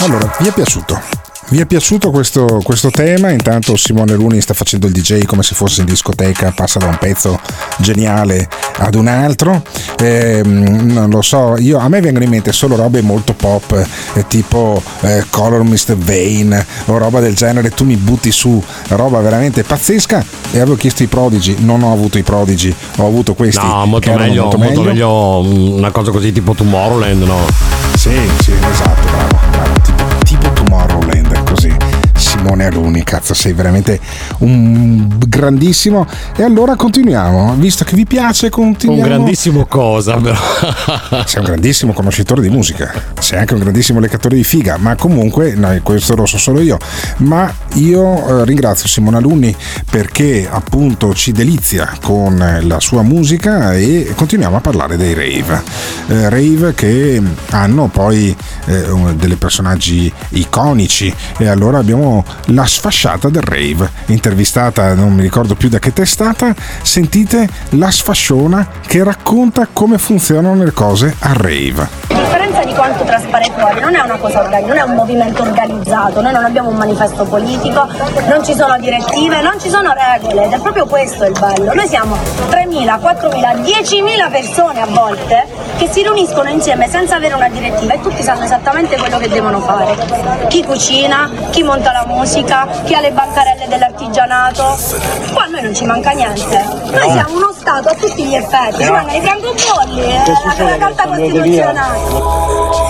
Allora, vi è piaciuto? Vi è piaciuto questo, questo tema? Intanto Simone Alunni sta facendo il D J come se fosse in discoteca, passa da un pezzo geniale ad un altro. Eh, non lo so, io, a me vengono in mente solo robe molto pop, eh, tipo eh, Color mister Vane o roba del genere. Tu mi butti su roba veramente pazzesca e avevo chiesto i Prodigy, non ho avuto i Prodigy, ho avuto questi. No, molto meglio, molto, molto meglio. meglio una cosa così tipo Tomorrowland, no? Sì, sì, esatto, bravo, bravo. Tomorrowland, così. Simone Alunni, cazzo, sei veramente un grandissimo. E allora continuiamo, visto che vi piace, continuiamo. Un grandissimo cosa, però. Sei un grandissimo conoscitore di musica, sei anche un grandissimo leccatore di figa, ma comunque, no, questo lo so solo io. Ma io eh, ringrazio Simone Alunni perché appunto ci delizia con la sua musica e continuiamo a parlare dei rave. Eh, rave che hanno poi eh, delle personaggi iconici e allora abbiamo la sfasciata del rave, intervistata non mi ricordo più da che testata. Sentite la sfasciona che racconta come funzionano le cose al rave. A differenza di quanto traspare fuori, non è una cosa organica, non è un movimento organizzato, noi non abbiamo un manifesto politico, non ci sono direttive, non ci sono regole ed è proprio questo il bello. Noi siamo tremila, quattromila, diecimila persone a volte che si riuniscono insieme senza avere una direttiva e tutti sanno esattamente quello che devono fare, chi cucina, chi monta la musica, chi ha le bancarelle dell'artigianato. Qua a noi non ci manca niente, noi siamo uno stato a tutti gli effetti, ci mancano i francobolli, eh, la carta costituzionale.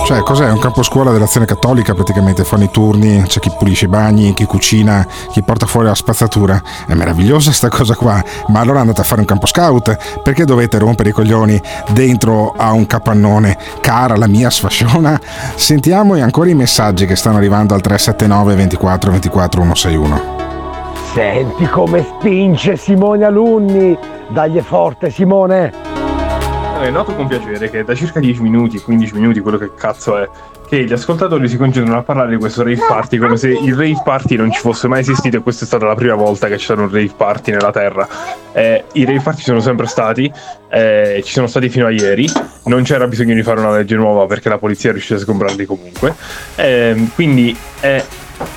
Cioè, cos'è? Un campo scuola dell'azione cattolica praticamente, fanno i turni, c'è chi pulisce i bagni, chi cucina, chi porta fuori la spazzatura. È meravigliosa sta cosa qua, ma allora andate a fare un campo scout, perché dovete rompere i coglioni dentro a un capannone? Cara la mia sfasciona, sentiamo e ancora i messaggi che stanno arrivando al tre sette nove, due quattro due quattro uno sei uno. Senti come spinge Simone Alunni, dagli forte Simone! È noto con piacere che da circa dieci minuti, quindici minuti, quello che cazzo è, che gli ascoltatori si concentrano a parlare di questo rave party come se il rave party non ci fosse mai esistito e questa è stata la prima volta che c'era un rave party nella terra. Eh, i rave party sono sempre stati, eh, ci sono stati fino a ieri, non c'era bisogno di fare una legge nuova perché la polizia riuscì a sgombrarli comunque, eh, quindi è,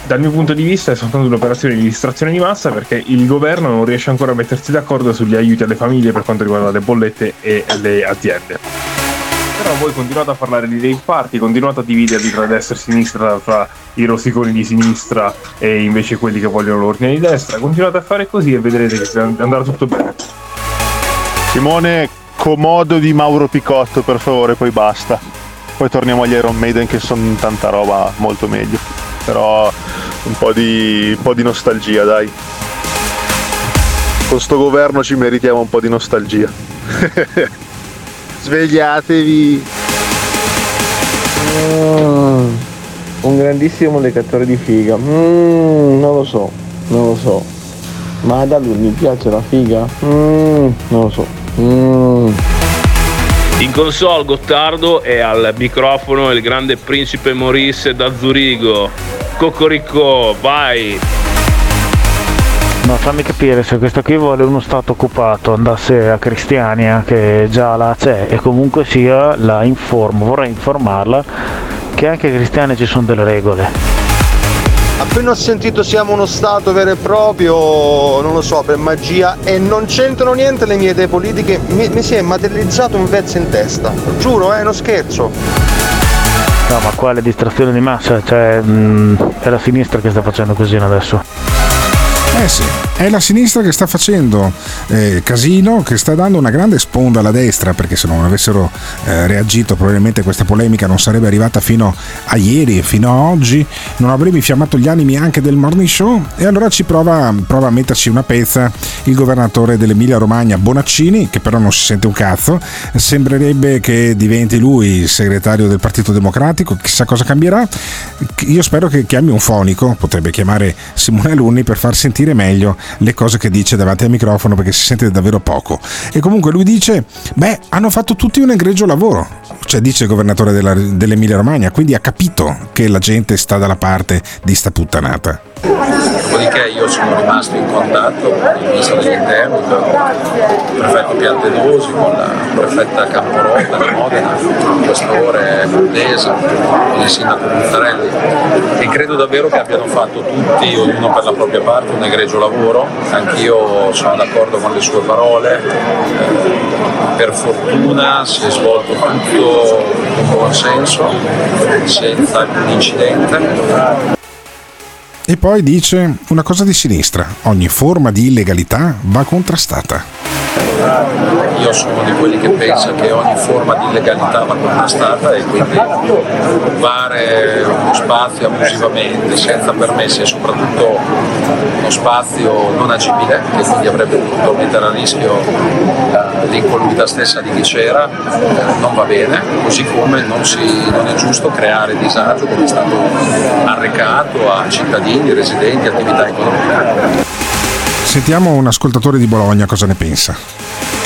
dal mio punto di vista è soltanto un'operazione di distrazione di massa perché il governo non riesce ancora a mettersi d'accordo sugli aiuti alle famiglie per quanto riguarda le bollette e le aziende. Però voi continuate a parlare di rave party, continuate a dividerli tra destra e sinistra, tra i rosiconi di sinistra e invece quelli che vogliono l'ordine di destra, continuate a fare così e vedrete che andrà tutto bene. Simone, comodo di Mauro Picotto per favore, poi basta, poi torniamo agli Iron Maiden che sono tanta roba molto meglio, però un po' di, un po' di nostalgia dai, con sto governo ci meritiamo un po' di nostalgia. Svegliatevi. Mm, un grandissimo leccatore di figa, mm, non lo so, non lo so, ma ad Alunni piace la figa? Mm, non lo so. Mm. In console Gottardo e al microfono il grande principe Maurice da Zurigo. Cocorico, vai! No, fammi capire, se questo qui vuole uno stato occupato, andasse a Cristiania che già là c'è e comunque sia la informo, vorrei informarla che anche a Cristiania ci sono delle regole. Appena ho sentito siamo uno stato vero e proprio, non lo so, per magia, e non c'entrano niente le mie idee politiche, mi, mi si è materializzato un pezzo in testa, giuro, è eh, uno scherzo. No, ma qua le distrazioni di massa, cioè mh, è la sinistra che sta facendo così adesso. Eh sì, è la sinistra che sta facendo eh, casino, che sta dando una grande sponda alla destra, perché se non avessero eh, reagito probabilmente questa polemica non sarebbe arrivata fino a ieri, fino a oggi, non avrebbe fiammato gli animi anche del Morning Show. E allora ci prova, prova a metterci una pezza il governatore dell'Emilia Romagna Bonaccini, che però non si sente un cazzo, sembrerebbe che diventi lui il segretario del Partito Democratico, chissà cosa cambierà. Io spero che chiami un fonico, potrebbe chiamare Simone Alunni per far sentire meglio le cose che dice davanti al microfono, perché si sente davvero poco. E comunque lui dice, beh, hanno fatto tutti un egregio lavoro, cioè dice il governatore della, dell'Emilia Romagna, quindi ha capito che la gente sta dalla parte di sta puttanata. Dopodiché io sono rimasto in contatto con il ministro dell'interno, con il prefetto Piantedosi, con la prefetta Camporotta di Modena, con il questore Fontesa, con il sindaco Buttarelli, e credo davvero che abbiano fatto tutti, ognuno per la propria parte, un egregio lavoro. Anch'io sono d'accordo con le sue parole, per fortuna si è svolto tutto con consenso, senza alcun incidente. E poi dice una cosa di sinistra: ogni forma di illegalità va contrastata. Io sono di quelli che pensa che ogni forma di illegalità va contrastata, e quindi occupare uno spazio abusivamente, senza permessi, e soprattutto uno spazio non agibile, che quindi avrebbe potuto mettere a rischio l'incolumità stessa di chi c'era, non va bene. Così come non, si, non è giusto creare disagio, come è stato arrecato a cittadini, residenti, attività economiche. Sentiamo un ascoltatore di Bologna cosa ne pensa.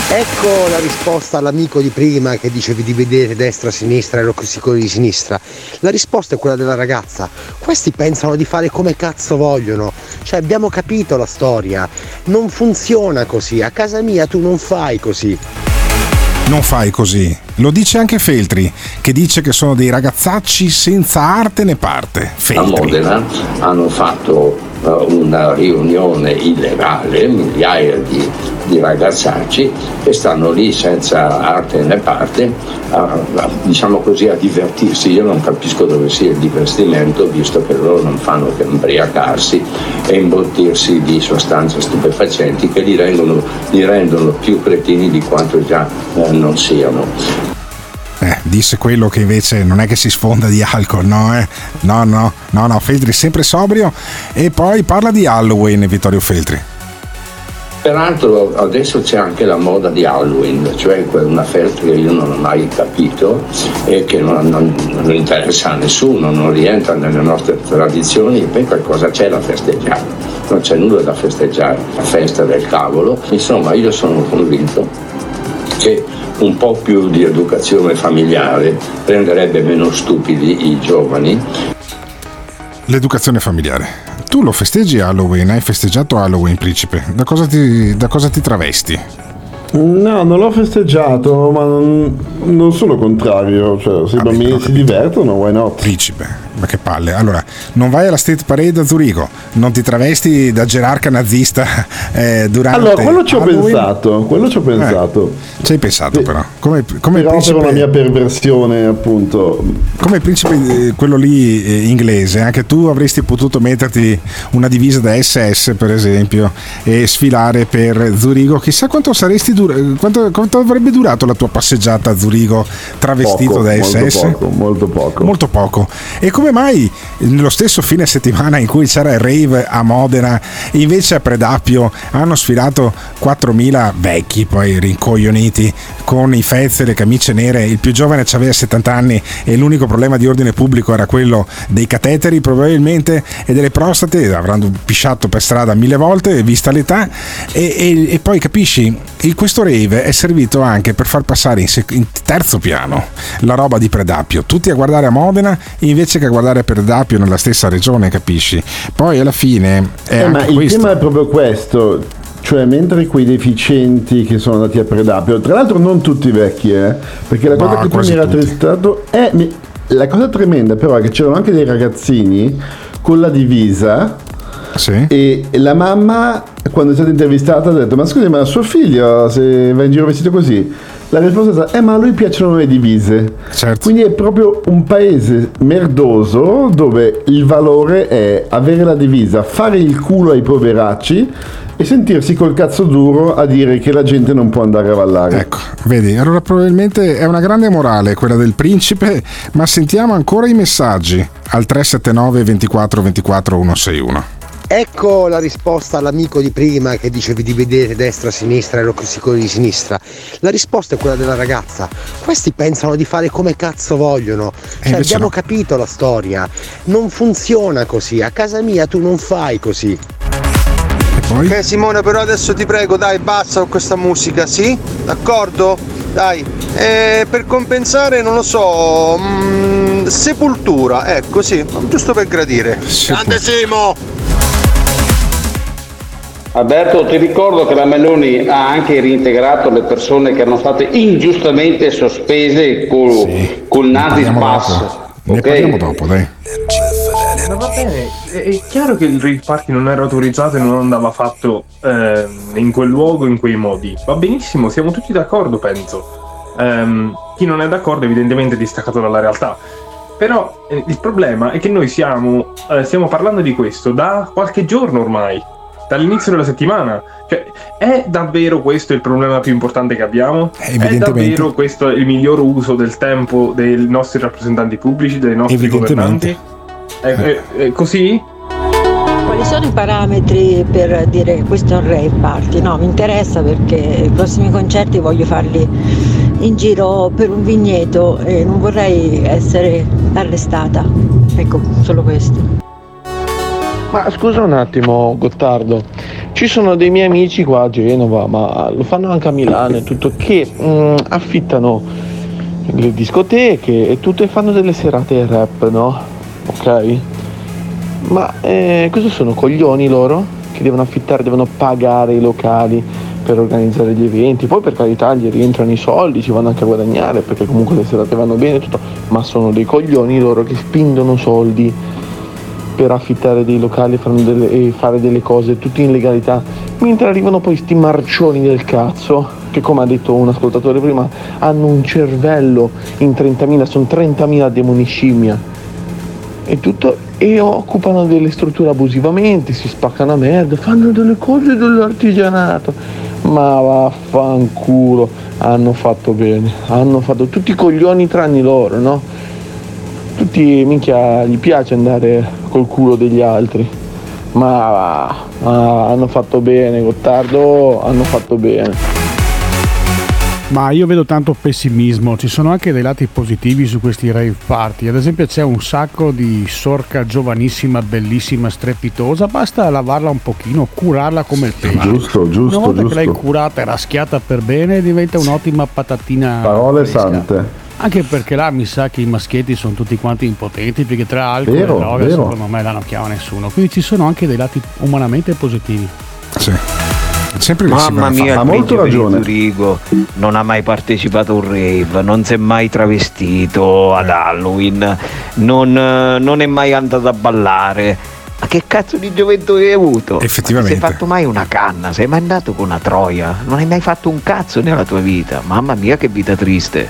Ecco la risposta all'amico di prima che dicevi di vedere destra, sinistra, ero sicuro di sinistra. La risposta è quella della ragazza: questi pensano di fare come cazzo vogliono, cioè abbiamo capito la storia, non funziona così, a casa mia tu non fai così. Non fai così, lo dice anche Feltri, che dice che sono dei ragazzacci senza arte né parte. Feltri. A Modena hanno fatto uh, una riunione illegale, migliaia di, di ragazzacci che stanno lì senza arte né parte, uh, diciamo così, a divertirsi. Io non capisco dove sia il divertimento, visto che loro non fanno che imbriacarsi e imbottirsi di sostanze stupefacenti che li rendono, li rendono più cretini di quanto già uh, non siano. Eh, disse quello che invece non è che si sfonda di alcol, no eh? No, no, no, no, Feltri sempre sobrio. E poi parla di Halloween Vittorio Feltri. Peraltro adesso c'è anche la moda di Halloween, cioè una festa che io non ho mai capito e che non, non, non interessa a nessuno, non rientra nelle nostre tradizioni, e poi qualcosa c'è da festeggiare, non c'è nulla da festeggiare, la festa del cavolo. Insomma, io sono convinto che un po' più di educazione familiare renderebbe meno stupidi i giovani. L'educazione familiare. Tu lo festeggi Halloween, hai festeggiato Halloween, principe. Da cosa ti, da cosa ti travesti? No, non l'ho festeggiato, ma non, non sono contrario. Cioè, se i bambini si divertono, why not? Principe, ma che palle. Allora, non vai alla Street Parade a Zurigo, non ti travesti da gerarca nazista eh, durante... Allora, quello ci ho Halloween. pensato, quello ci ho pensato. Eh, ci hai pensato, sì. però. Come, come però principe, per una mia perversione, appunto. Come principe, quello lì eh, inglese, anche tu avresti potuto metterti una divisa da esse esse, per esempio, e sfilare per Zurigo. Chissà quanto saresti dur- quanto, quanto avrebbe durato la tua passeggiata a Zurigo travestito poco, da esse esse? Molto poco, molto poco. Molto poco. E come Come mai nello stesso fine settimana in cui c'era il rave a Modena, invece a Predappio hanno sfilato quattromila vecchi, poi rincoglioniti, con i fez e le camicie nere? Il più giovane aveva settanta anni e l'unico problema di ordine pubblico era quello dei cateteri, probabilmente, e delle prostate. Avranno pisciato per strada mille volte, vista l'età. E, e, e poi capisci, il, questo rave è servito anche per far passare in, sec- in terzo piano la roba di Predappio, tutti a guardare a Modena invece che a guardare Predappio nella stessa regione, capisci? Poi alla fine è eh, anche ma il questo. tema è proprio questo, cioè mentre quei deficienti che sono andati a Predappio, tra l'altro non tutti vecchi, eh, perché la cosa no, che poi mi era tristato è la cosa tremenda, però, è che c'erano anche dei ragazzini con la divisa. Sì. E la mamma, quando è stata intervistata, ha detto: ma scusi, ma suo figlio se va in giro vestito così? La risposta è stata: eh, ma a lui piacciono le divise. Certo. Quindi è proprio un paese merdoso dove il valore è avere la divisa, fare il culo ai poveracci e sentirsi col cazzo duro a dire che la gente non può andare a ballare. Ecco, vedi, allora probabilmente è una grande morale quella del principe, ma sentiamo ancora i messaggi al tre sette nove, ventiquattro, ventiquattro, centosessantuno. Ecco la risposta all'amico di prima che dicevi di vedere destra, sinistra, ero sicuro di sinistra. La risposta è quella della ragazza. Questi pensano di fare come cazzo vogliono. Cioè, abbiamo no. capito la storia. Non funziona così. A casa mia tu non fai così. E poi? Ok Simone, però adesso ti prego, dai, basta con questa musica, sì? D'accordo? Dai. E per compensare, non lo so, mh, Sepoltura, ecco, sì, giusto per gradire. Grande Simo! Alberto, ti ricordo che la Meloni ha anche reintegrato le persone che erano state ingiustamente sospese col, sì, col Nazi Pass. Ne parliamo dopo, dai. Ma va bene, è chiaro che il rave party non era autorizzato e non andava fatto eh, in quel luogo, in quei modi. Va benissimo, siamo tutti d'accordo, penso. Um, chi non è d'accordo evidentemente è distaccato dalla realtà. Però eh, il problema è che noi siamo eh, stiamo parlando di questo da qualche giorno ormai. Dall'inizio della settimana, cioè, è davvero questo il problema più importante che abbiamo? È davvero questo il miglior uso del tempo dei nostri rappresentanti pubblici, dei nostri governanti? È, è, è così? Quali sono i parametri per dire questo è un rave party? No, mi interessa perché i prossimi concerti voglio farli in giro per un vigneto e non vorrei essere arrestata. Ecco, solo questo. Ma scusa un attimo Gottardo, ci sono dei miei amici qua a Genova, ma lo fanno anche a Milano e tutto, che mh, affittano le discoteche e tutto e fanno delle serate rap, no? Ok? Ma eh, cosa sono, coglioni loro? Che devono affittare, devono pagare i locali per organizzare gli eventi, poi per carità gli rientrano i soldi, ci vanno anche a guadagnare perché comunque le serate vanno bene e tutto, ma sono dei coglioni loro che spindono soldi per affittare dei locali delle, e fare delle cose, tutti in legalità, mentre arrivano poi sti marcioni del cazzo che, come ha detto un ascoltatore prima, hanno un cervello in trentamila, sono trentamila demoni scimmia e tutto, e occupano delle strutture abusivamente, si spaccano a merda, fanno delle cose dell'artigianato, ma vaffanculo, hanno fatto bene, hanno fatto tutti i coglioni tranne loro, no? Tutti, minchia, gli piace andare col culo degli altri, ma, ma hanno fatto bene, Gottardo, hanno fatto bene. Ma io vedo tanto pessimismo, ci sono anche dei lati positivi su questi rave party, ad esempio c'è un sacco di sorca giovanissima, bellissima, strepitosa, basta lavarla un pochino, curarla come il peggio. Giusto, giusto, una volta giusto. Che l'hai curata e raschiata per bene diventa un'ottima patatina. Parole fresca. Sante. Anche perché là mi sa che i maschietti sono tutti quanti impotenti, perché tra alcol e droga secondo me là non chiama nessuno, quindi ci sono anche dei lati umanamente positivi. Sì, sempre mamma mia, fa molto ragione. Zurigo non ha mai partecipato a un rave, non si è mai travestito ad Halloween, non, non è mai andato a ballare. Ma che cazzo di gioventù hai avuto? Effettivamente. Non hai fatto mai una canna, sei mai andato con una troia, non hai mai fatto un cazzo nella tua vita. Mamma mia che vita triste.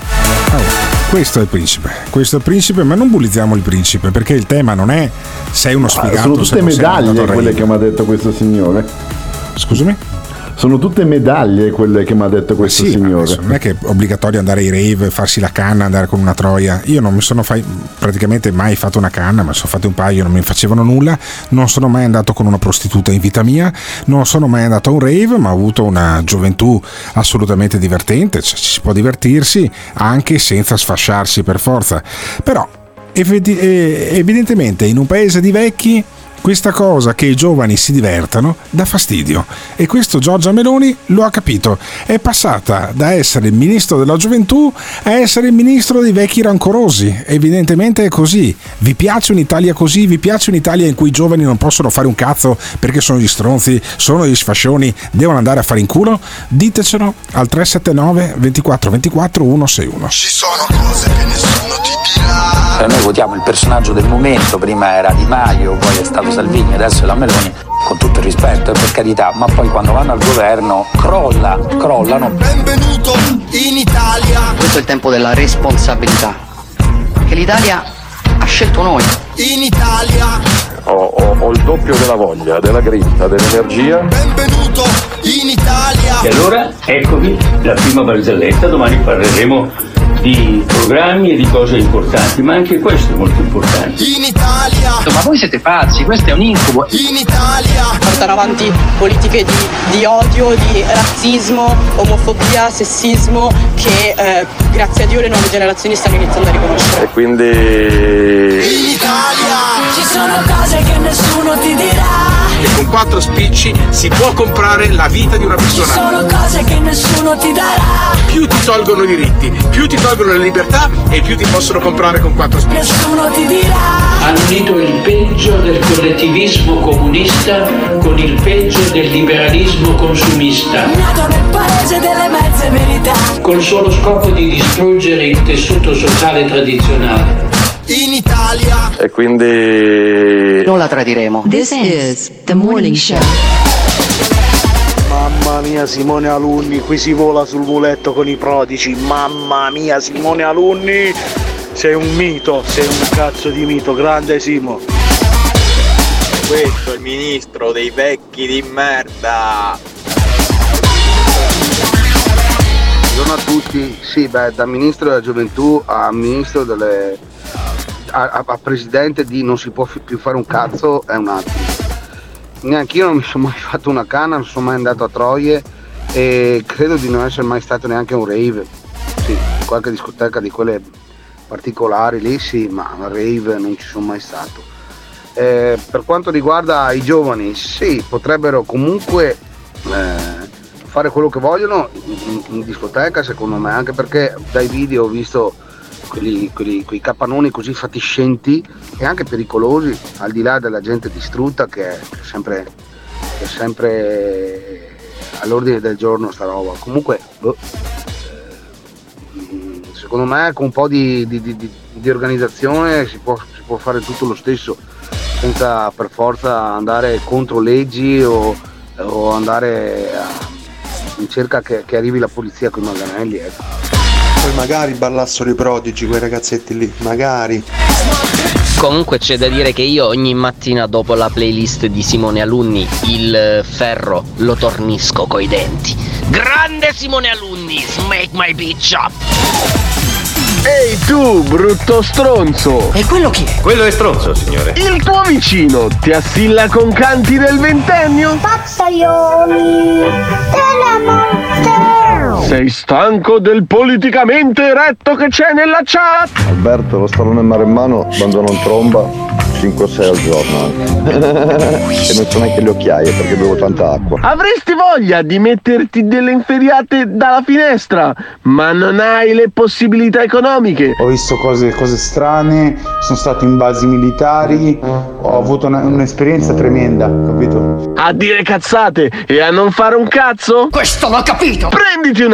Oh, questo è il principe, questo è il principe, ma non bullizziamo il principe, perché il tema non è sei uno sfigato. Sono tutte medaglie quelle che mi ha detto questo signore. Scusami? Sono tutte medaglie quelle che mi ha detto questo sì, signore. Non è che è obbligatorio andare ai rave, farsi la canna, andare con una troia. Io non mi sono fai, praticamente mai fatto una canna, ma sono fatti un paio, non mi facevano nulla. Non sono mai andato con una prostituta in vita mia. Non sono mai andato a un rave, ma ho avuto una gioventù assolutamente divertente. Cioè, si può divertirsi anche senza sfasciarsi per forza. Però evidentemente in un paese di vecchi questa cosa che i giovani si divertano dà fastidio, e questo Giorgia Meloni lo ha capito, è passata da essere il ministro della gioventù a essere il ministro dei vecchi rancorosi, evidentemente è così, vi piace un'Italia così, vi piace un'Italia in cui i giovani non possono fare un cazzo perché sono gli stronzi, sono gli sfascioni, devono andare a fare in culo, ditecelo al tre sette nove, ventiquattro, ventiquattro, centosessantuno. Ci sono cose che nessuno ti dirà. Noi votiamo il personaggio del momento, prima era Di Maio, poi è stato Salvini, adesso è la Meloni, con tutto il rispetto e per carità, ma poi quando vanno al governo crolla, crollano. Benvenuto in Italia. Questo è il tempo della responsabilità, che l'Italia ha scelto noi. In Italia. Ho, ho, ho il doppio della voglia, della grinta, dell'energia. Benvenuto. tutto in Italia. E allora eccovi la prima barzelletta, domani parleremo di programmi e di cose importanti, ma anche questo è molto importante. In Italia. Ma voi siete pazzi, questo è un incubo. In Italia. Portano avanti politiche di, di odio, di razzismo, omofobia, sessismo che eh, grazie a Dio le nuove generazioni stanno iniziando a riconoscere. E quindi in Italia ci sono cose che nessuno ti dirà. E con quattro spicci si può comprare la vita di una persona. Ci sono cose che nessuno ti darà. Più ti tolgono i diritti, più ti tolgono le libertà e più ti possono comprare con quattro spicci. Nessuno ti dirà. Hanno unito il peggio del collettivismo comunista con il peggio del liberalismo consumista. Nato nel paese delle mezze verità. Col solo scopo di distruggere il tessuto sociale tradizionale. In Italia. E quindi non la tradiremo. This is the morning show. Mamma mia Simone Alunni, qui si vola sul muletto con i Prodigy. Mamma mia Simone Alunni, sei un mito, sei un cazzo di mito, grande Simo. Questo è il ministro dei vecchi di merda. Buongiorno a tutti, sì beh, da ministro della gioventù a ministro delle A, a, a presidente di non si può f- più fare un cazzo è un attimo. Neanch'io non mi sono mai fatto una canna, non sono mai andato a troie e credo di non essere mai stato neanche un rave, sì, qualche discoteca di quelle particolari lì sì, ma rave non ci sono mai stato. Eh, per quanto riguarda i giovani, sì, potrebbero comunque eh, fare quello che vogliono in, in discoteca secondo me, anche perché dai video ho visto Quelli, quelli, quei capannoni così fatiscenti e anche pericolosi, al di là della gente distrutta che è sempre, è sempre all'ordine del giorno sta roba. Comunque boh, secondo me con un po' di, di, di, di organizzazione si può, si può fare tutto lo stesso, senza per forza andare contro leggi o, o andare a, in cerca che, che arrivi la polizia con i manganelli, ecco. Poi magari ballassero i Prodigy quei ragazzetti lì, magari. Comunque c'è da dire che io ogni mattina dopo la playlist di Simone Alunni il ferro lo tornisco coi denti. Grande Simone Alunni, smack my bitch up. Ehi tu, brutto stronzo! E quello chi è? Quello è stronzo, signore. Il tuo vicino ti assilla con canti del ventennio? Pazzaioli della Monte! Sei stanco del politicamente retto che c'è nella chat? Alberto, lo stallone maremmano abbandono in tromba cinque o sei al giorno. E non sono neanche le occhiaie perché bevo tanta acqua. Avresti voglia di metterti delle inferiate dalla finestra, ma non hai le possibilità economiche. Ho visto cose, cose strane, sono stato in basi militari, ho avuto una, un'esperienza tremenda, capito? A dire cazzate e a non fare un cazzo? Questo l'ho capito! Prenditi un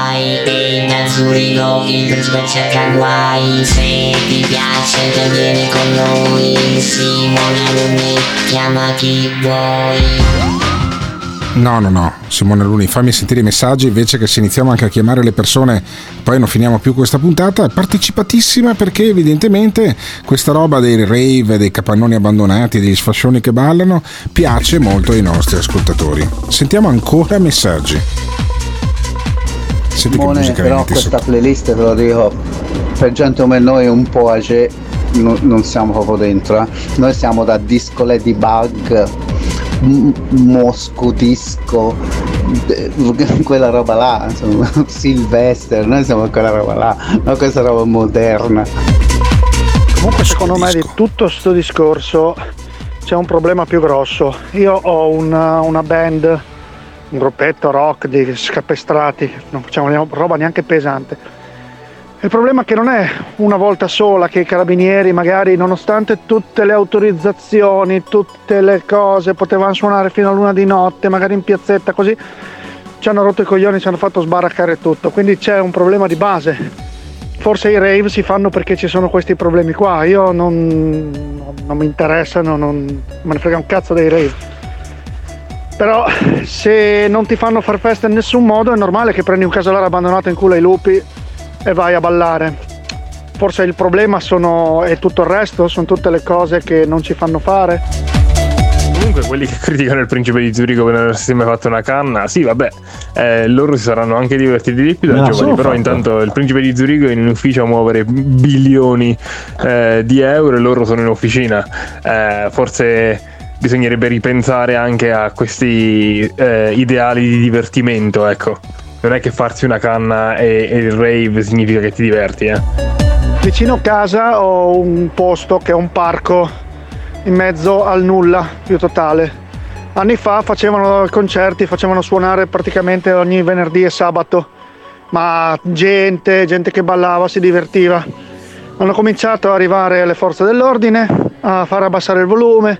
e da Zurigo il Prisma cerca guai. Se ti piace te vieni con noi, Simone Alunni chiama chi vuoi. No, no, no, Simone Alunni, fammi sentire i messaggi invece che se iniziamo anche a chiamare le persone poi non finiamo più questa puntata. Partecipatissima, perché evidentemente questa roba dei rave, dei capannoni abbandonati, degli sfascioni che ballano piace molto ai nostri ascoltatori. Sentiamo ancora messaggi. Senti Simone, che musica però questa sotto. Playlist te lo dico, per gente come noi un po' age non, non siamo proprio dentro, eh. Noi siamo da disco Ladybug, M- Mosco Disco, quella roba là, insomma, Sylvester, noi siamo quella roba là, no, questa roba moderna. Comunque secondo me di tutto sto discorso c'è un problema più grosso. Io ho una, una band, un gruppetto rock di scapestrati, non facciamo roba neanche pesante. Il problema è che non è una volta sola che i carabinieri, magari nonostante tutte le autorizzazioni, tutte le cose, potevano suonare fino a l'una di notte, magari in piazzetta, così ci hanno rotto i coglioni, ci hanno fatto sbaraccare tutto. Quindi c'è un problema di base. Forse i rave si fanno perché ci sono questi problemi qua. Io non, non mi interessano, non me ne frega un cazzo dei rave. Però se non ti fanno far festa in nessun modo, è normale che prendi un casolare abbandonato in culo ai lupi e vai a ballare. Forse il problema sono è tutto il resto, sono tutte le cose che non ci fanno fare. Comunque quelli che criticano il principe di Zurigo per non aversi mai fatto una canna, sì vabbè, eh, loro si saranno anche divertiti di più da no, giovani, però fatto. Intanto il principe di Zurigo è in un ufficio a muovere bilioni eh, di euro e loro sono in officina, eh, forse bisognerebbe ripensare anche a questi eh, ideali di divertimento, ecco. Non è che farsi una canna e, e il rave significa che ti diverti, eh. Vicino a casa ho un posto che è un parco in mezzo al nulla più totale. Anni fa facevano concerti, facevano suonare praticamente ogni venerdì e sabato, ma gente, gente che ballava, si divertiva. Hanno cominciato ad arrivare le forze dell'ordine, a far abbassare il volume,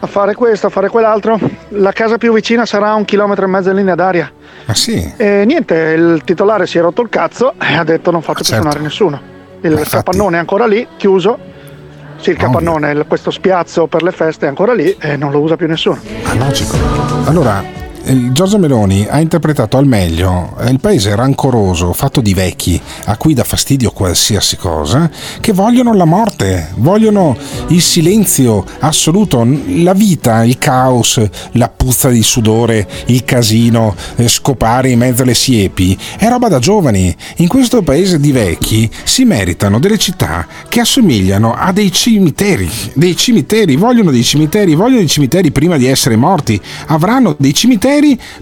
a fare questo, a fare quell'altro. La casa più vicina sarà un chilometro e mezzo in linea d'aria. Ah sì? E niente, il titolare si è rotto il cazzo e ha detto non faccio più certo. Suonare nessuno. Il infatti... capannone è ancora lì, chiuso. Sì, il capannone, il, questo spiazzo per le feste è ancora lì e non lo usa più nessuno. Ah, logico. Allora, Giorgia Meloni ha interpretato al meglio il paese rancoroso, fatto di vecchi a cui dà fastidio qualsiasi cosa, che vogliono la morte, vogliono il silenzio assoluto, la vita, il caos, la puzza di sudore, il casino, scopare in mezzo alle siepi, è roba da giovani. In questo paese di vecchi si meritano delle città che assomigliano a dei cimiteri, dei cimiteri, vogliono dei cimiteri, vogliono dei cimiteri prima di essere morti, avranno dei cimiteri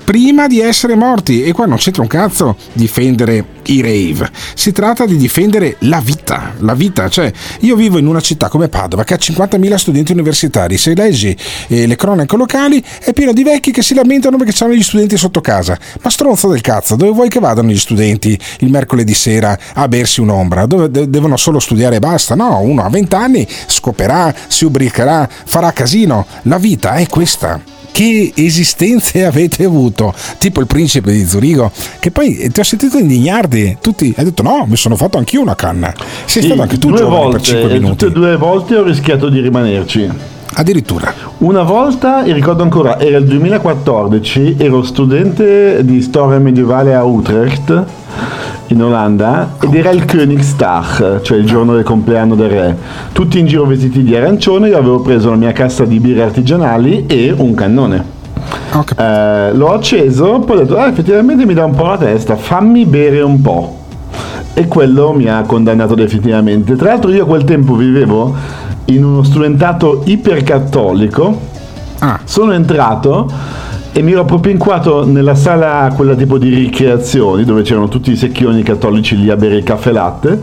prima di essere morti. E qua non c'entra un cazzo difendere i rave, si tratta di difendere la vita, la vita, cioè io vivo in una città come Padova che ha cinquantamila studenti universitari, se leggi eh, le cronache locali è pieno di vecchi che si lamentano perché c'hanno gli studenti sotto casa. Ma stronzo del cazzo, dove vuoi che vadano gli studenti il mercoledì sera a bersi un'ombra? Dove de- devono solo studiare e basta? No, uno a vent'anni scoperà, si ubriacherà, farà casino. La vita è questa. Che esistenze avete avuto? Tipo il principe di Zurigo, che poi ti ho sentito indignarti, tutti hai detto no, mi sono fatto anch'io una canna. Sei sì, stato anche tu due giovane volte, per cinque minuti. Tutte e due volte ho rischiato di rimanerci. Addirittura. Una volta, e ricordo ancora, era il duemilaquattordici, ero studente di storia medievale a Utrecht, in Olanda, ed era il Koningsdag, cioè il giorno del compleanno del re. Tutti in giro vestiti di arancione, io avevo preso la mia cassa di birre artigianali e un cannone. Okay. Eh, l'ho acceso, poi ho detto, ah, effettivamente mi dà un po' la testa, fammi bere un po'. E quello mi ha condannato definitivamente. Tra l'altro io a quel tempo vivevo in uno studentato ipercattolico, ah. Sono entrato... e mi ero proprio inquadrato nella sala, quella tipo di ricreazioni, dove c'erano tutti i secchioni cattolici lì a bere il caffè latte,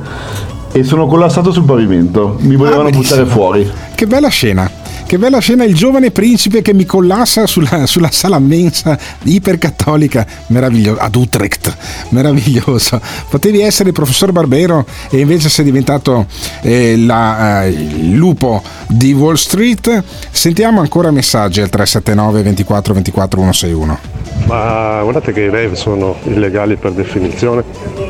e sono collassato sul pavimento, mi volevano ah, buttare fuori. Che bella scena, che bella scena, il giovane principe che mi collassa sulla, sulla sala mensa ipercattolica, meraviglioso, ad Utrecht, meraviglioso. Potevi essere il professor Barbero e invece sei diventato eh, la, eh, il lupo di Wall Street. Sentiamo ancora messaggi al tre sette nove, due quattro, due quattro, uno sei uno. Ma guardate che i rave sono illegali per definizione.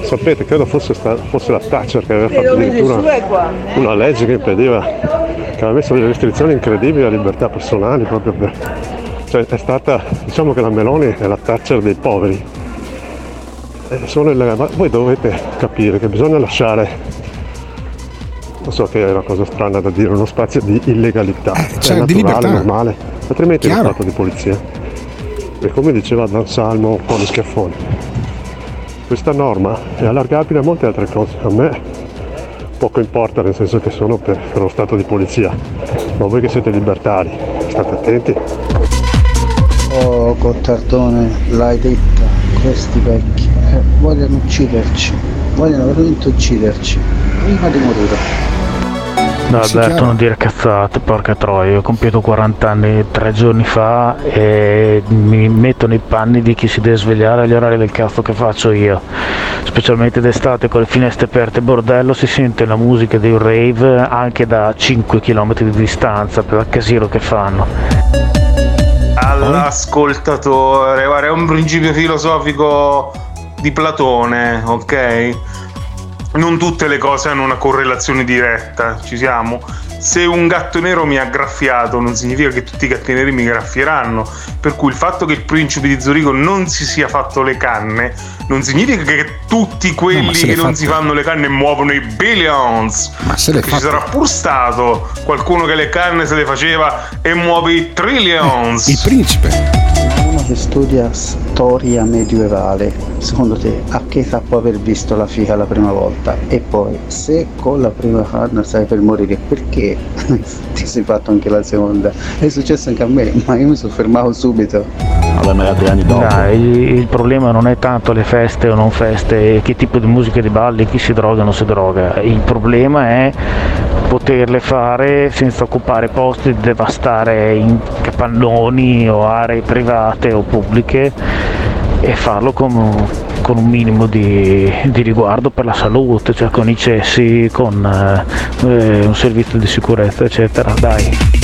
Sapete, credo fosse, sta, fosse la Thatcher che aveva fatto addirittura una legge che impediva, che aveva messo delle restrizioni incredibili alla libertà personale, proprio per, cioè è stata, diciamo che la Meloni è la Thatcher dei poveri. E sono illegali, ma voi dovete capire che bisogna lasciare, lo so che è una cosa strana da dire, uno spazio di illegalità, eh, cioè è naturale, di libertà normale, altrimenti è un fatto di polizia. E come diceva Dan Salmo un po' di schiaffoni, questa norma è allargabile a molte altre cose. A me poco importa, nel senso che sono per lo stato di polizia, ma voi che siete libertari, state attenti. Oh, Oh Gottardone, l'hai detta, questi vecchi eh, vogliono ucciderci, vogliono veramente ucciderci prima di morire. No Alberto, non dire cazzate, porca troia, ho compiuto quaranta anni tre giorni fa e mi metto nei panni di chi si deve svegliare agli orari del cazzo che faccio io, specialmente d'estate con le finestre aperte, bordello, si sente la musica di un rave anche da cinque chilometri di distanza per il casino che fanno. All'ascoltatore, guarda, è un principio filosofico di Platone, ok? Non tutte le cose hanno una correlazione diretta, ci siamo? Se un gatto nero mi ha graffiato non significa che tutti i gatti neri mi graffieranno, per cui il fatto che il principe di Zurigo non si sia fatto le canne non significa che tutti quelli no, che non fatte. si fanno le canne muovono i billions, ma se le ci sarà pur stato qualcuno che le canne se le faceva e muove i trillions. Eh, il principe, uno che studia storia medievale, secondo te a che età può aver visto la fica la prima volta? E poi se con la prima canna stai per morire, perché ti sei fatto anche la seconda? È successo anche a me, ma io mi sono fermato subito. Vabbè, ma altri anni dopo. Dai, il, il problema non è tanto le feste o non feste, che tipo di musica di balli, chi si droga o non si droga. Il problema è poterle fare senza occupare posti, devastare in capannoni o aree private o pubbliche e farlo con con un minimo di, di riguardo per la salute, cioè con i cessi, con eh, un servizio di sicurezza, eccetera. Dai.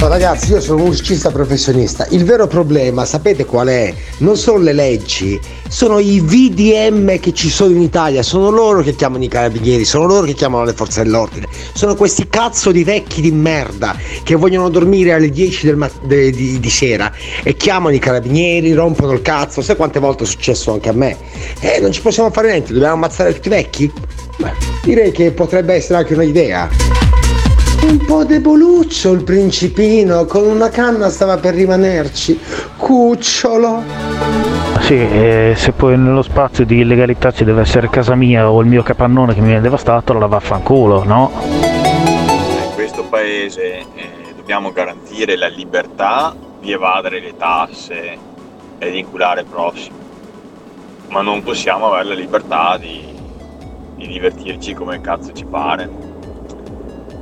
No, ragazzi, io sono un musicista professionista. Il vero problema, sapete qual è? Non sono le leggi, sono i V D M che ci sono in Italia, sono loro che chiamano i carabinieri, sono loro che chiamano le forze dell'ordine, sono questi cazzo di vecchi di merda che vogliono dormire alle dieci del mat- de- di-, di sera e chiamano i carabinieri, rompono il cazzo. Sai quante volte è successo anche a me? Eh, non ci possiamo fare niente, dobbiamo ammazzare tutti i vecchi? Beh, direi che potrebbe essere anche un'idea. Un po' deboluccio il principino, con una canna stava per rimanerci, cucciolo. Sì, eh, se poi nello spazio di illegalità ci deve essere casa mia o il mio capannone che mi viene devastato, allora vaffanculo, no? In questo paese eh, dobbiamo garantire la libertà di evadere le tasse e di inculare il prossimo, ma non possiamo avere la libertà di, di divertirci come cazzo ci pare.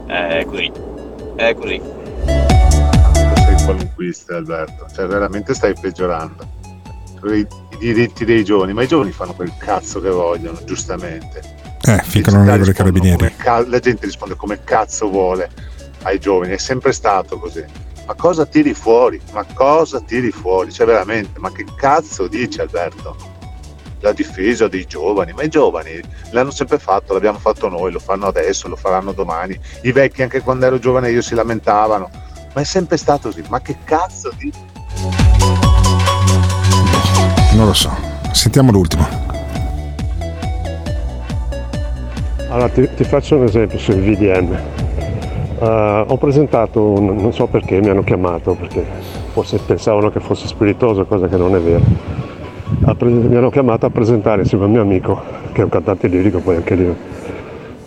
È così, è così. Sei qualunquista, Alberto, cioè veramente stai peggiorando. I diritti dei giovani, ma i giovani fanno quel cazzo che vogliono, giustamente. Eh, finché non arrivano i carabinieri. Ca- la gente risponde come cazzo vuole ai giovani, è sempre stato così. Ma cosa tiri fuori? Ma cosa tiri fuori? Cioè veramente, ma che cazzo dice Alberto? La difesa dei giovani, ma i giovani l'hanno sempre fatto, l'abbiamo fatto noi, lo fanno adesso, lo faranno domani. I vecchi, anche quando ero giovane io, si lamentavano, ma è sempre stato così. Ma che cazzo dice? Non lo so, sentiamo l'ultimo. Allora ti, ti faccio un esempio sul V D M. Uh, ho presentato un, non so perché mi hanno chiamato, perché forse pensavano che fosse spiritoso, cosa che non è vera. A pre- mi hanno chiamato a presentare insieme a un mio amico, che è un cantante lirico, poi anche lì,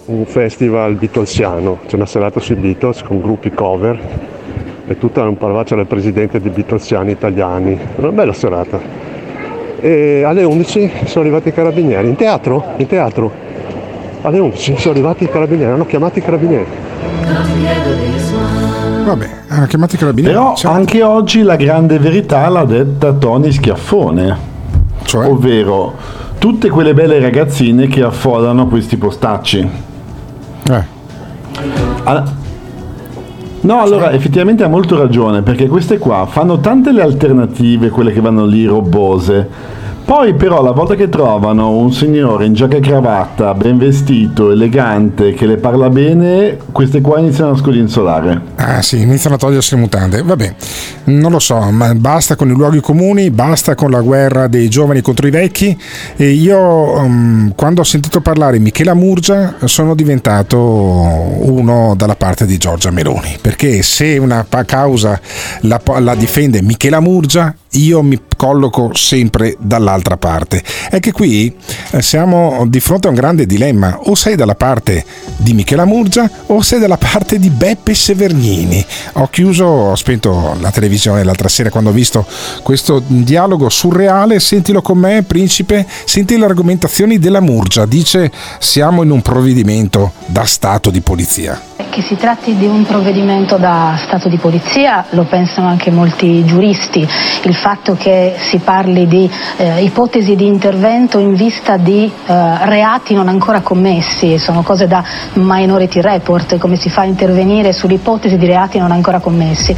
un festival beatlesiano. C'è una serata sui Beatles con gruppi cover e tutta un parvaccio del presidente di beatlesiani italiani. Una bella serata. E alle undici sono arrivati i carabinieri, in teatro, in teatro, alle undici sono arrivati i carabinieri, hanno chiamato i carabinieri. Vabbè, hanno chiamato i carabinieri. Però certo. Anche oggi la grande verità l'ha detta Tony Schiaffone, cioè? Ovvero tutte quelle belle ragazzine che affollano questi postacci. Eh. Alla... No, allora effettivamente ha molto ragione, perché queste qua fanno tante le alternative, quelle che vanno lì robose. Poi però la volta che trovano un signore in giacca e cravatta, ben vestito, elegante, che le parla bene, queste qua iniziano a scodinzolare. Ah sì, iniziano a togliersi le mutande. Vabbè, non lo so, ma basta con i luoghi comuni, basta con la guerra dei giovani contro i vecchi. E io um, quando ho sentito parlare Michela Murgia sono diventato uno dalla parte di Giorgia Meloni, perché se una causa la, la difende Michela Murgia, io mi colloco sempre dall'altra parte. È che qui siamo di fronte a un grande dilemma: o sei dalla parte di Michela Murgia o sei dalla parte di Beppe Severgnini. Ho chiuso, ho spento la televisione l'altra sera quando ho visto questo dialogo surreale. Sentilo con me, principe, senti le argomentazioni della Murgia. Dice: siamo in un provvedimento da stato di polizia. Che si tratti di un provvedimento da stato di polizia lo pensano anche molti giuristi. Il fatto che si parli di eh, ipotesi di intervento in vista di eh, reati non ancora commessi, sono cose da minority report, come si fa a intervenire sull'ipotesi di reati non ancora commessi.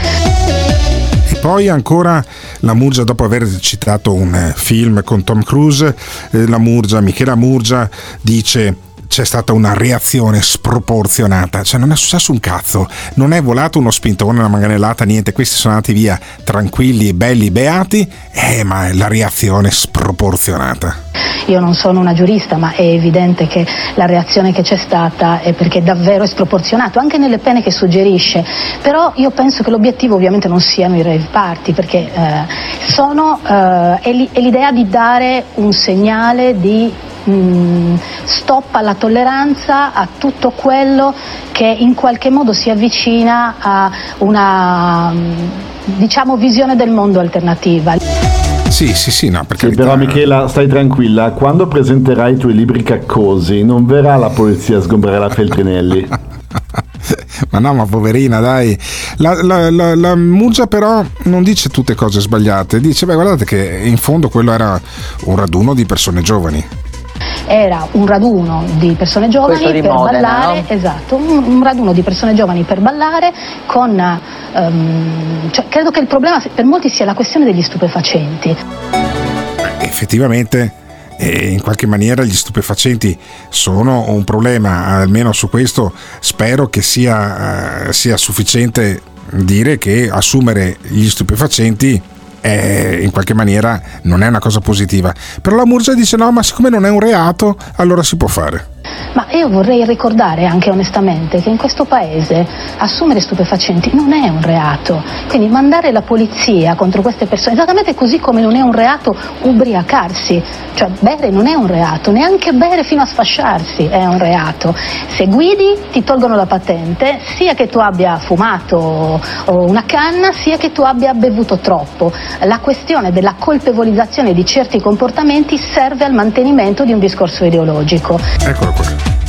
Poi ancora la Murgia, dopo aver citato un film con Tom Cruise, eh, la Murgia, Michela Murgia, dice: c'è stata una reazione sproporzionata. Cioè, non è successo un cazzo, non è volato uno spintone, una manganellata, niente. Questi sono andati via tranquilli, belli, beati, eh, ma è la reazione sproporzionata. Io non sono una giurista, ma è evidente che la reazione che c'è stata è perché davvero è sproporzionato, anche nelle pene che suggerisce. Però io penso che l'obiettivo ovviamente non siano i rave party, perché eh, sono, eh, è, l- è l'idea di dare un segnale di Mm, stop alla tolleranza, a tutto quello che in qualche modo si avvicina a una, diciamo, visione del mondo alternativa. Sì, sì, sì, no, perché sì, però Michela, stai tranquilla, quando presenterai i tuoi libri caccosi non verrà la polizia a sgombrare la Feltrinelli. Ma no, ma poverina, dai. La, la, la, la Murgia però non dice tutte cose sbagliate, dice: beh, guardate che in fondo quello era un raduno di persone giovani. Era un raduno di persone giovani di per Modena, ballare, no? Esatto, un, un raduno di persone giovani per ballare con, um, cioè, credo che il problema per molti sia la questione degli stupefacenti. Beh, effettivamente eh, in qualche maniera gli stupefacenti sono un problema, almeno su questo spero che sia, eh, sia sufficiente dire che assumere gli stupefacenti Eh, in qualche maniera non è una cosa positiva. Però la Murgia dice: no, ma siccome non è un reato, allora si può fare. Ma io vorrei ricordare anche onestamente che in questo paese assumere stupefacenti non è un reato, quindi mandare la polizia contro queste persone, esattamente così come non è un reato ubriacarsi, cioè bere non è un reato, neanche bere fino a sfasciarsi è un reato. Se guidi ti tolgono la patente, sia che tu abbia fumato una canna, sia che tu abbia bevuto troppo. La questione della colpevolizzazione di certi comportamenti serve al mantenimento di un discorso ideologico. Eccolo qua.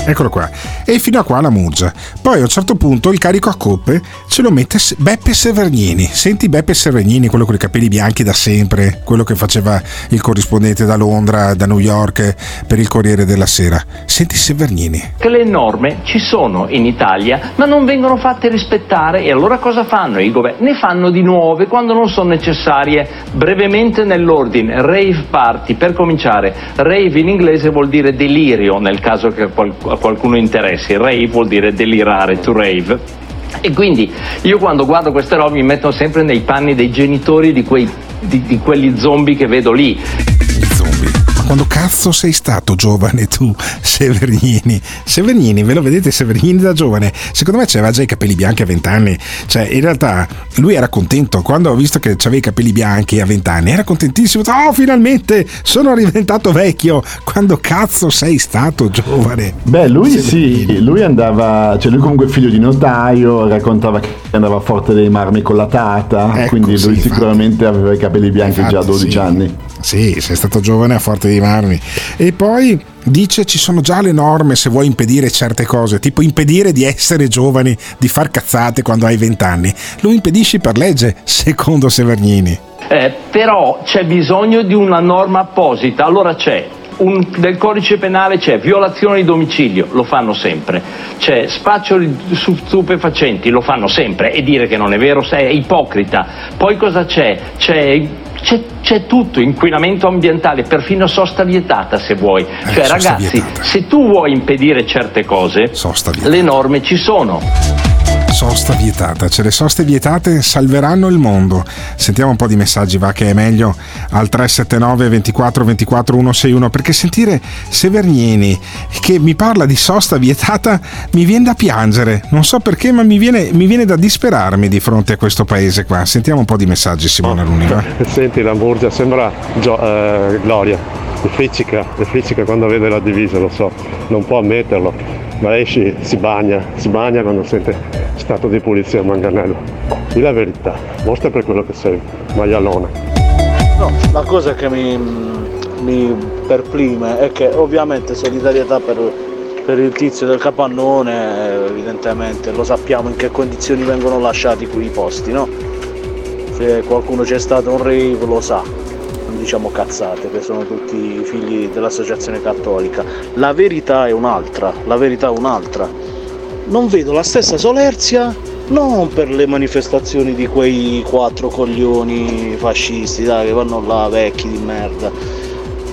Eccolo qua. E fino a qua la Murgia. Poi a un certo punto il carico a coppe ce lo mette Beppe Severgnini. Senti Beppe Severgnini, quello con i capelli bianchi da sempre, quello che faceva il corrispondente da Londra, da New York per il Corriere della Sera. Senti Severgnini. Che le norme ci sono in Italia ma non vengono fatte rispettare, e allora cosa fanno i governi? Ne fanno di nuove quando non sono necessarie. Brevemente nell'ordine: rave party per cominciare. Rave in inglese vuol dire delirio, nel caso che qualcuno a qualcuno interessi, rave vuol dire delirare, to rave, e quindi io quando guardo queste robe mi metto sempre nei panni dei genitori di quei di, di quelli zombie che vedo lì. Zombie. Ma quando cazzo sei stato giovane tu, Severgnini? Severgnini, ve lo vedete Severgnini da giovane? Secondo me c'aveva già i capelli bianchi a vent'anni, cioè in realtà lui era contento quando ho visto che c'aveva i capelli bianchi a vent'anni, era contentissimo. Oh, finalmente sono diventato vecchio. Quando cazzo sei stato giovane? Beh, lui Severgnini. Sì, lui andava, cioè lui comunque è figlio di notaio, raccontava che andava a Forte dei Marmi con la tata, ecco, quindi sì, lui sicuramente infatti, aveva i capelli bianchi infatti, già a dodici sì. anni. Sì, sei stato giovane a Forte dei Marmi. E poi dice: ci sono già le norme se vuoi impedire certe cose, tipo impedire di essere giovani, di far cazzate quando hai vent'anni. Lo impedisci per legge, secondo Severgnini. Eh, però c'è bisogno di una norma apposita. Allora c'è un, nel codice penale c'è violazione di domicilio, lo fanno sempre, c'è spaccio di stupefacenti, lo fanno sempre, e dire che non è vero è ipocrita. Poi cosa c'è? C'è C'è, c'è tutto, inquinamento ambientale, perfino sosta vietata se vuoi. Eh, cioè ragazzi, vietata. Se tu vuoi impedire certe cose, le norme ci sono. sosta vietata. Cioè, le soste vietate salveranno il mondo. Sentiamo un po' di messaggi, va, che è meglio, al tre sette nove ventiquattro ventiquattro centosessantuno, perché sentire Severgnini che mi parla di sosta vietata mi viene da piangere, non so perché, ma mi viene, mi viene da disperarmi di fronte a questo paese qua. Sentiamo un po' di messaggi, Simone Alunni. Senti, la Murgia sembra gio- eh, Gloria. Rifriccica, rifriccica quando vede la divisa, lo so, non può ammetterlo, ma esci, si bagna, si bagna quando sente stato di pulizia a manganello. Dì la verità, mostra per quello che sei, maialona. No, la cosa che mi, mi perplime è che ovviamente solidarietà per, per il tizio del capannone, evidentemente lo sappiamo in che condizioni vengono lasciati quei posti, no? Se qualcuno c'è stato un rave lo sa. Diciamo cazzate, che sono tutti figli dell'associazione cattolica. La verità è un'altra, la verità è un'altra. Non vedo la stessa solerzia, non per le manifestazioni di quei quattro coglioni fascisti, dai, che vanno là vecchi di merda,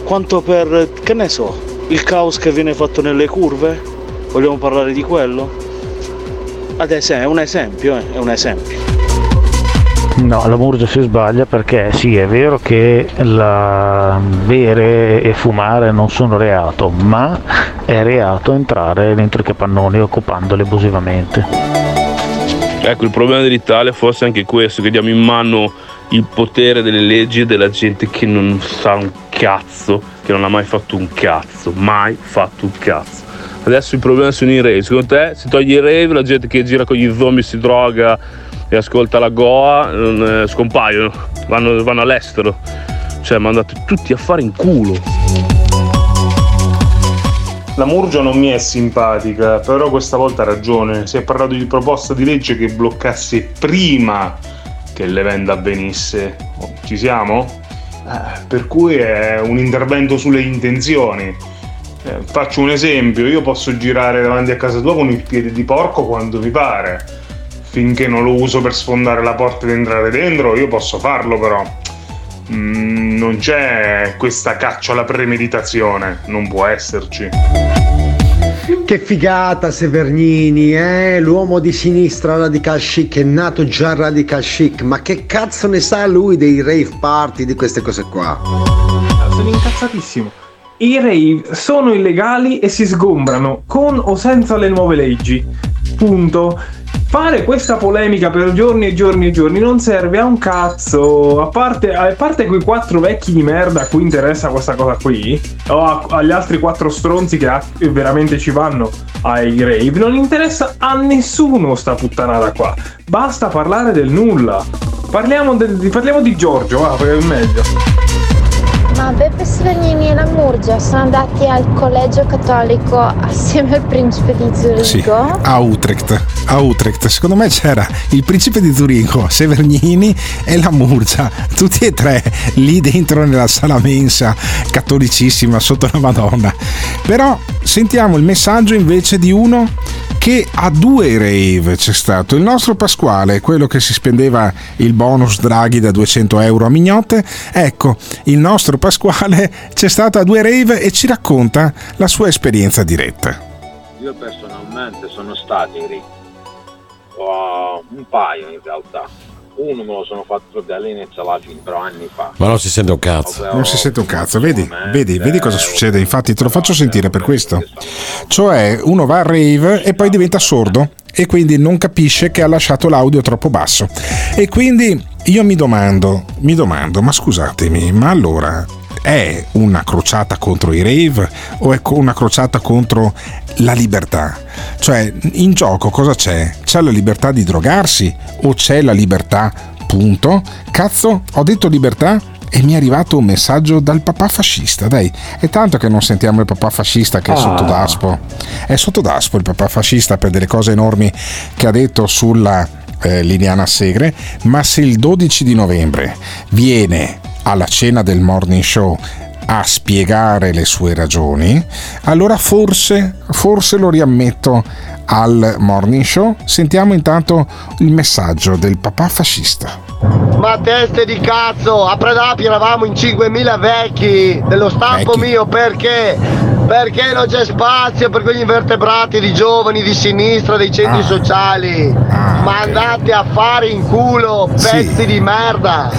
quanto per, che ne so, il caos che viene fatto nelle curve. Vogliamo parlare di quello? Adesso è un esempio, eh? È un esempio. No, la Murgia si sbaglia, perché sì, è vero che la bere e fumare non sono reato, ma è reato entrare dentro i capannoni occupandoli abusivamente. Ecco, il problema dell'Italia forse è anche questo, che diamo in mano il potere delle leggi della gente che non sa un cazzo, che non ha mai fatto un cazzo, mai fatto un cazzo. Adesso il problema sono i rave. Secondo te, si toglie i rave, la gente che gira con gli zombie, si droga e ascolta la Goa, scompaiono, vanno, vanno all'estero. Cioè, mandate tutti a fare in culo. La Murgia non mi è simpatica, però questa volta ha ragione. Si è parlato di proposta di legge che bloccasse prima che l'evento avvenisse. Ci siamo? Eh, per cui è un intervento sulle intenzioni. Eh, faccio un esempio, io posso girare davanti a casa tua con il piede di porco quando mi pare. Finché non lo uso per sfondare la porta ed entrare dentro, io posso farlo, però mm, non c'è questa caccia alla premeditazione, non può esserci. Che figata Severgnini, eh? L'uomo di sinistra radical chic è nato già radical chic, ma che cazzo ne sa lui dei rave party, di queste cose qua? Sono incazzatissimo. I rave sono illegali e si sgombrano con o senza le nuove leggi. Punto. Fare questa polemica per giorni e giorni e giorni non serve a un cazzo, a parte, a parte quei quattro vecchi di merda a cui interessa questa cosa qui, o a, agli altri quattro stronzi che a, veramente ci vanno ai grave, non interessa a nessuno sta puttanata qua. Basta parlare del nulla. Parliamo, del, parliamo di Giorgio, ah, perché è meglio. Ma Beppe Severgnini e la Murgia sono andati al collegio cattolico assieme al principe di Zurigo? Sì, a Utrecht. A Utrecht, secondo me c'era il principe di Zurigo, Severgnini e la Murgia, tutti e tre lì dentro nella sala mensa cattolicissima sotto la Madonna. Però sentiamo il messaggio invece di uno che a due rave c'è stato. Il nostro Pasquale, quello che si spendeva il bonus Draghi da duecento euro a mignotte, ecco, il nostro Pasquale c'è stato a due rave e ci racconta la sua esperienza diretta. Io personalmente sono stato in rave. Wow, un paio in realtà, uno me lo sono fatto dall'inizio alla fine, però anni fa. Ma non si sente un cazzo. Non si sente un cazzo, vedi, vedi, vedi cosa succede, infatti te lo faccio sentire per questo. Cioè, uno va a rave e poi diventa sordo e quindi non capisce che ha lasciato l'audio troppo basso. E quindi io mi domando, mi domando, ma scusatemi, ma allora è una crociata contro i rave o è una crociata contro la libertà? Cioè, in gioco cosa c'è? C'è la libertà di drogarsi o c'è la libertà? Punto. Cazzo, ho detto libertà e mi è arrivato un messaggio dal papà fascista, dai. È tanto che non sentiamo il papà fascista, che è sotto d'aspo. È sotto d'aspo il papà fascista per delle cose enormi che ha detto sulla eh, Liliana Segre, ma se il dodici di novembre viene alla cena del Morning Show a spiegare le sue ragioni, allora forse, forse lo riammetto al Morning Show. Sentiamo intanto il messaggio del papà fascista. Ma teste di cazzo, a Predappio eravamo in cinquemila vecchi dello stampo vecchi. Mio, perché Perché non c'è spazio per quegli invertebrati di giovani, di sinistra, dei centri ah. sociali. Ah, ma okay. andate a fare in culo, pezzi sì. di merda.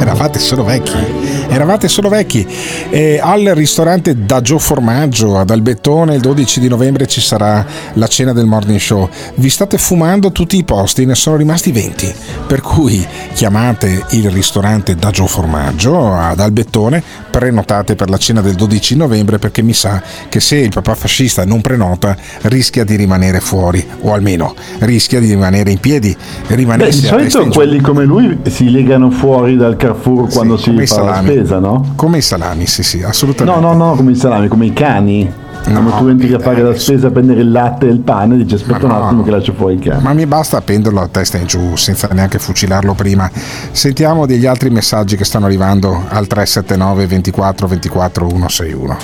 Eravate solo vecchi. Eravate solo vecchi. E al ristorante da Gio Formaggio ad Albettone il dodici di novembre ci sarà la cena del Morning Show. Vi state fumando tutti i posti, ne sono rimasti venti. Per cui chiamate il ristorante da Gio Formaggio ad Albettone, prenotate per la cena del dodici novembre, perché mi sa che se il papà fascista non prenota rischia di rimanere fuori, o almeno rischia di rimanere in piedi. Beh, di solito quelli come lui si legano fuori dal Carrefour quando sì, si fa la spesa, no? Come i salami, sì sì, assolutamente. No, no, no, come i salami, come i cani. Quando no, tu entri a fare la spesa a prendere il latte e il pane, dici aspetta no, un attimo che lascio fuori il cane. Ma mi basta appenderlo a testa in giù senza neanche fucilarlo prima. Sentiamo degli altri messaggi che stanno arrivando al tre sette nove, due quattro, due quattro, uno sei uno.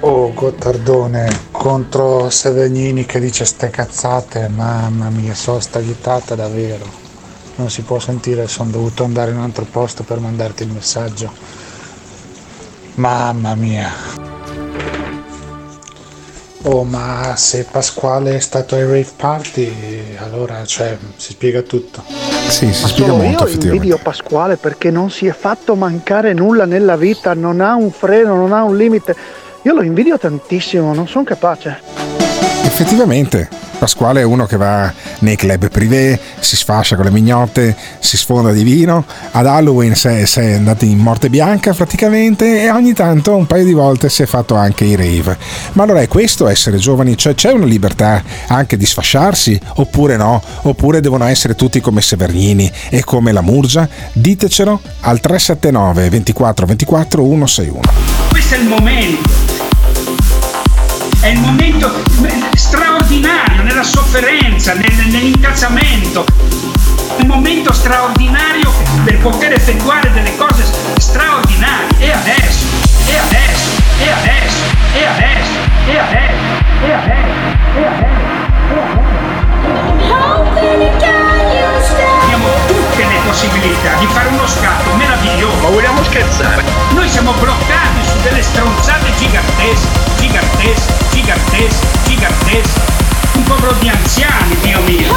Oh, Gottardone contro Severgnini che dice ste cazzate, mamma mia, sono stagliata davvero. Non si può sentire, sono dovuto andare in un altro posto per mandarti il messaggio. Mamma mia. Oh, ma se Pasquale è stato ai rave party, allora cioè si spiega tutto. Sì, si ma spiega molto. Io invidio Pasquale perché non si è fatto mancare nulla nella vita, non ha un freno, non ha un limite. Io lo invidio tantissimo, non sono capace. Effettivamente, Pasquale è uno che va nei club privé, si sfascia con le mignotte, si sfonda di vino, ad Halloween si è andato in morte bianca praticamente, e ogni tanto un paio di volte si è fatto anche i rave. Ma allora è questo essere giovani? Cioè c'è una libertà anche di sfasciarsi oppure no? Oppure devono essere tutti come Severgnini e come la Murgia? Ditecelo al tre sette nove, due quattro, due quattro, uno sei uno. Questo è il momento. È il momento straordinario nella sofferenza, nel, nell'incazzamento. Un momento straordinario per poter effettuare delle cose straordinarie. E adesso, e adesso, e adesso, e adesso, e adesso, e adesso, e adesso. Abbiamo tutte le possibilità di fare uno scatto meraviglioso. Ma vogliamo scherzare? Noi siamo bloccati su delle stronzate gigantesche. Gigantesco, gigantesco, gigantesco. Un popolo di anziani, Dio mio. Un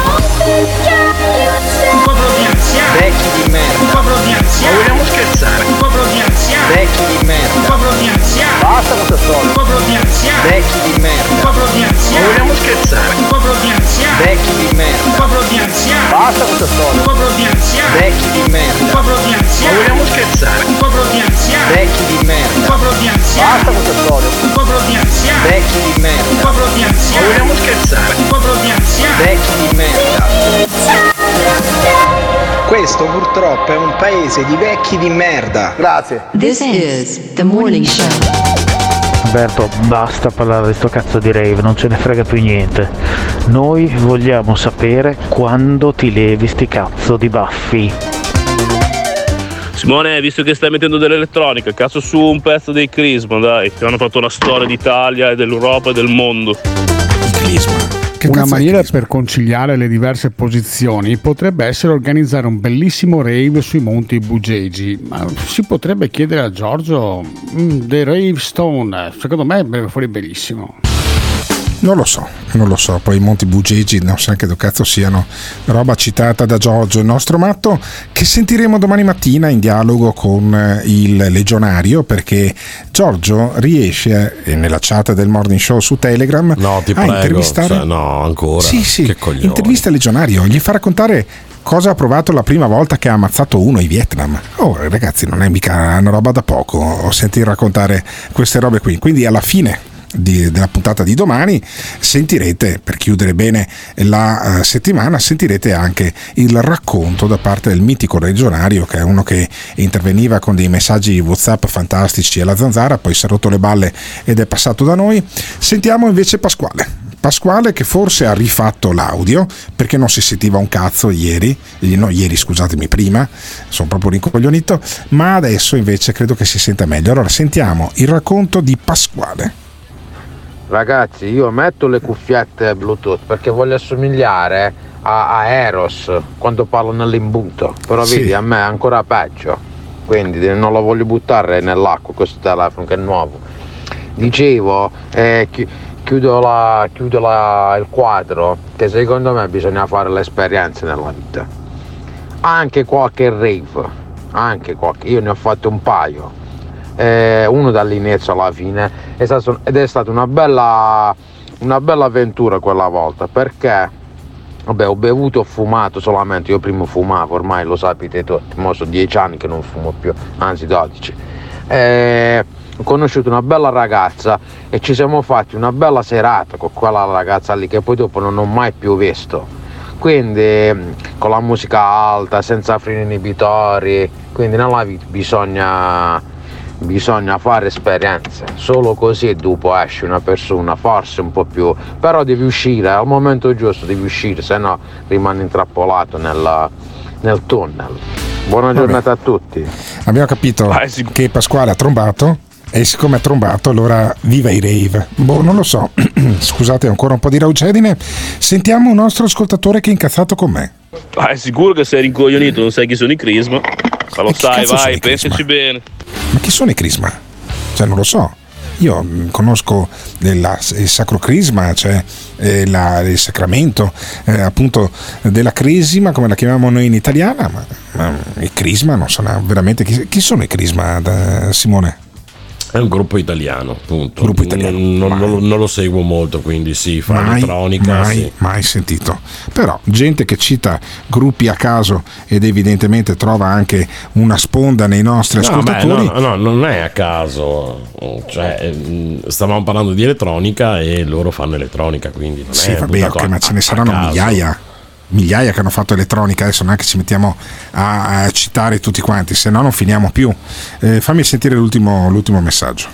popolo di anziani. Vecchi di merda. Un popolo di anziani. Vogliamo scherzare? Un popolo di anziani. Vecchi di merda. Un popolo di anziani. Basta con questo solo. Un popolo di anziani. Vecchi di merda. Un popolo di anziani. Vogliamo scherzare? Un popolo di anziani. Vecchi di merda. Un popolo di anziani. Basta con questo solo. Un popolo di anziani. Vecchi di merda. Un popolo di anziani. Vogliamo scherzare? Un popolo di anziani. Vecchi di merda. Un popolo di anziani. Basta con questo solo. Un popolo di anziani. Vecchi di merda. Un popolo di anziani. Vogliamo scherzare? Un popolo di anziani. Vecchi di merda. Questo purtroppo è un paese di vecchi di merda. Grazie. This is the morning show. Alberto, basta parlare di sto cazzo di rave, non ce ne frega più niente. Noi vogliamo sapere quando ti levi sti cazzo di baffi. Simone, visto che stai mettendo dell'elettronica, cazzo su un pezzo dei Krisma, dai, che hanno fatto la storia d'Italia e dell'Europa e del mondo. Krisma. Una maniera per conciliare le diverse posizioni potrebbe essere organizzare un bellissimo rave sui Monti Bugegi, ma si potrebbe chiedere a Giorgio dei Rave Stone, secondo me verrebbe fuori bellissimo. Non lo so, non lo so, poi i Monti Bugegi non so anche dove cazzo siano, roba citata da Giorgio, il nostro matto, che sentiremo domani mattina in dialogo con il Legionario, perché Giorgio riesce, nella chat del Morning Show su Telegram, no, ti a prego, intervistare... Cioè, no, ancora? Sì, sì, che coglione. Intervista il Legionario, gli fa raccontare cosa ha provato la prima volta che ha ammazzato uno in Vietnam. Oh ragazzi, non è mica una roba da poco sentire raccontare queste robe qui, quindi alla fine... Di, della puntata di domani sentirete, per chiudere bene la uh, settimana, sentirete anche il racconto da parte del mitico Legionario, che è uno che interveniva con dei messaggi WhatsApp fantastici alla Zanzara, poi si è rotto le balle ed è passato da noi. Sentiamo invece Pasquale Pasquale che forse ha rifatto l'audio perché non si sentiva un cazzo ieri, no ieri scusatemi prima, sono proprio rincoglionito, ma adesso invece credo che si senta meglio. Allora sentiamo il racconto di Pasquale. Ragazzi, io metto le cuffiette Bluetooth perché voglio assomigliare a, a Eros quando parlo nell'imbuto. Però sì. Vedi, a me è ancora peggio, quindi non lo voglio buttare nell'acqua questo telefono che è nuovo. Dicevo, eh, chi- chiudo, la, chiudo la, il quadro, che secondo me bisogna fare l'esperienza nella vita. Anche qualche rave, anche qualche, io ne ho fatto un paio, eh, uno dall'inizio alla fine, è stato, ed è stata una bella, una bella avventura quella volta, perché... Vabbè, ho bevuto, ho fumato solamente, io prima fumavo, ormai lo sapete tutti, mo sono dieci anni che non fumo più, anzi dodici. E ho conosciuto una bella ragazza e ci siamo fatti una bella serata con quella ragazza lì che poi dopo non ho mai più visto. Quindi con la musica alta, senza freni inibitori, quindi nella vita bisogna, bisogna fare esperienze, solo così dopo esce una persona forse un po' più, però devi uscire al momento giusto, devi uscire, se no rimani intrappolato nel, nel tunnel. Buona Vabbè. giornata a tutti. Abbiamo capito ah, sì. che Pasquale ha trombato e siccome ha trombato allora viva i rave, boh, non lo so. Scusate, ancora un po' di raucedine. Sentiamo un nostro ascoltatore che è incazzato con me. Ah, è sicuro che sei rincoglionito, non sai chi sono i Krisma? Ma lo sai, vai, pensaci bene. Ma chi sono i Krisma? Cioè, non lo so. Io conosco la, il sacro Crisma, cioè eh, la, il sacramento eh, appunto della Crisma, come la chiamiamo noi in italiana, ma, ma il Crisma non so veramente chi, chi sono i Crisma, da, Simone? È un gruppo italiano, appunto. Gruppo italiano. Non, non, non lo seguo molto, quindi sì, fa mai, elettronica. Mai, sì. mai sentito. Però gente che cita gruppi a caso ed evidentemente trova anche una sponda nei nostri no, ascoltatori. Beh, no, no, non è a caso. Cioè, stavamo parlando di elettronica e loro fanno elettronica, quindi non sì, è vabbè, okay, a, ma ce ne saranno migliaia. migliaia che hanno fatto elettronica, adesso neanche ci mettiamo a, a citare tutti quanti, se no non finiamo più. Eh, fammi sentire l'ultimo, l'ultimo messaggio.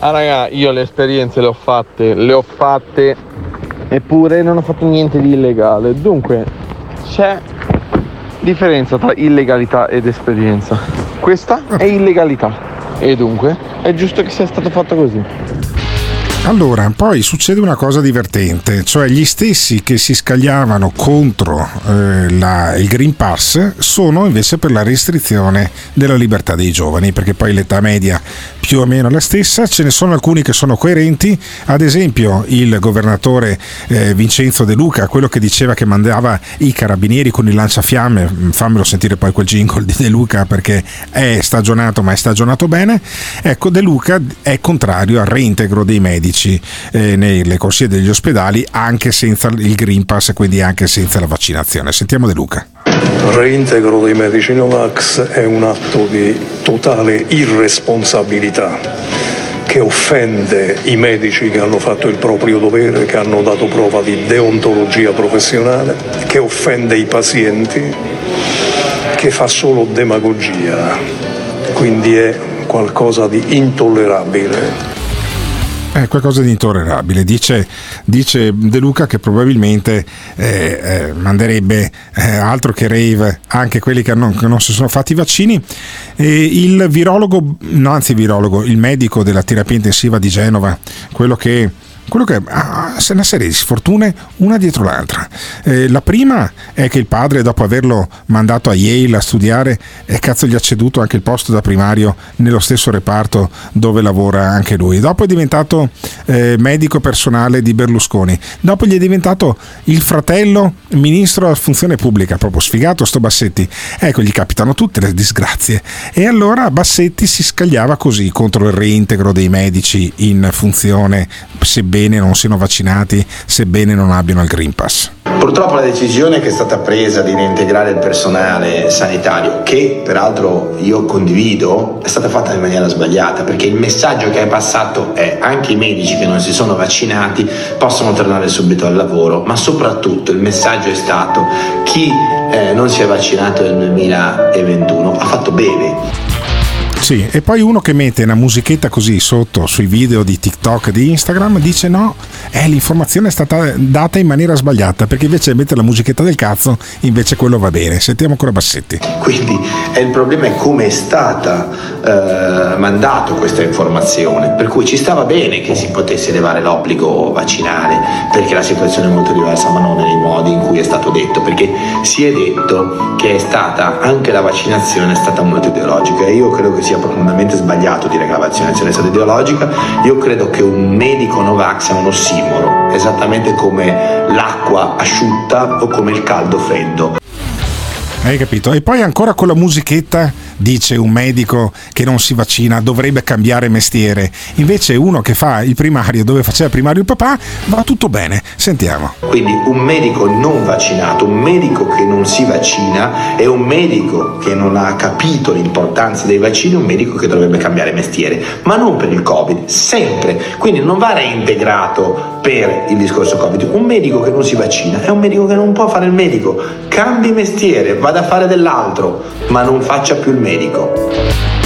Ah raga, io le esperienze le ho fatte, le ho fatte, eppure non ho fatto niente di illegale, dunque c'è differenza tra illegalità ed esperienza. Questa è illegalità e dunque è giusto che sia stato fatto così. Allora, poi succede una cosa divertente, cioè gli stessi che si scagliavano contro eh, la, il Green Pass sono invece per la restrizione della libertà dei giovani, perché poi l'età media più o meno è la stessa, ce ne sono alcuni che sono coerenti, ad esempio il governatore eh, Vincenzo De Luca, quello che diceva che mandava i carabinieri con il lanciafiamme, fammelo sentire poi quel jingle di De Luca perché è stagionato, ma è stagionato bene, ecco, De Luca è contrario al reintegro dei medici Eh, nelle corsie degli ospedali anche senza il Green Pass, quindi anche senza la vaccinazione. Sentiamo De Luca. Il reintegro dei medici Novax è un atto di totale irresponsabilità che offende i medici che hanno fatto il proprio dovere, che hanno dato prova di deontologia professionale, che offende i pazienti, che fa solo demagogia, quindi è qualcosa di intollerabile. È qualcosa di intollerabile, dice, dice De Luca che probabilmente eh, eh, manderebbe eh, altro che rave anche quelli che non, che non si sono fatti i vaccini. E il virologo, no, anzi virologo, il medico della terapia intensiva di Genova, quello che quello che ha ah, una serie di sfortune una dietro l'altra. Eh, la prima è che il padre, dopo averlo mandato a Yale a studiare, eh, cazzo gli ha ceduto anche il posto da primario nello stesso reparto dove lavora anche lui. Dopo è diventato eh, medico personale di Berlusconi. Dopo gli è diventato il fratello ministro a funzione pubblica, proprio sfigato sto Bassetti. Ecco, gli capitano tutte le disgrazie. E allora Bassetti si scagliava così contro il reintegro dei medici in funzione, sebbene non siano vaccinati, sebbene non abbiano il Green Pass. Purtroppo la decisione che è stata presa di reintegrare il personale sanitario, che peraltro io condivido, è stata fatta in maniera sbagliata, perché il messaggio che è passato è anche i medici che non si sono vaccinati possono tornare subito al lavoro, ma soprattutto il messaggio è stato chi eh, non si è vaccinato nel duemilaventuno ha fatto bene. Sì, e poi uno che mette una musichetta così sotto sui video di TikTok e di Instagram dice no, eh, l'informazione è stata data in maniera sbagliata, perché invece mette la musichetta del cazzo, invece quello va bene. Sentiamo ancora Bassetti. Quindi eh, il problema è come è stata eh, mandato questa informazione, per cui ci stava bene che si potesse elevare l'obbligo vaccinale, perché la situazione è molto diversa, ma non nei modi in cui è stato detto, perché si è detto che è stata anche la vaccinazione è stata molto ideologica, e io credo che sia profondamente sbagliato dire che la vaccinazione è stata ideologica. Io credo che un medico Novax sia un ossimoro, esattamente come l'acqua asciutta o come il caldo freddo. Hai capito? E poi ancora con la musichetta dice un medico che non si vaccina dovrebbe cambiare mestiere, invece uno che fa il primario dove faceva primario il papà va tutto bene, sentiamo. Quindi un medico non vaccinato, un medico che non si vaccina è un medico che non ha capito l'importanza dei vaccini, un medico che dovrebbe cambiare mestiere, ma non per il Covid, sempre, quindi non va reintegrato per il discorso Covid. Un medico che non si vaccina è un medico che non può fare il medico, cambi mestiere, vada a fare dell'altro, ma non faccia più il medico.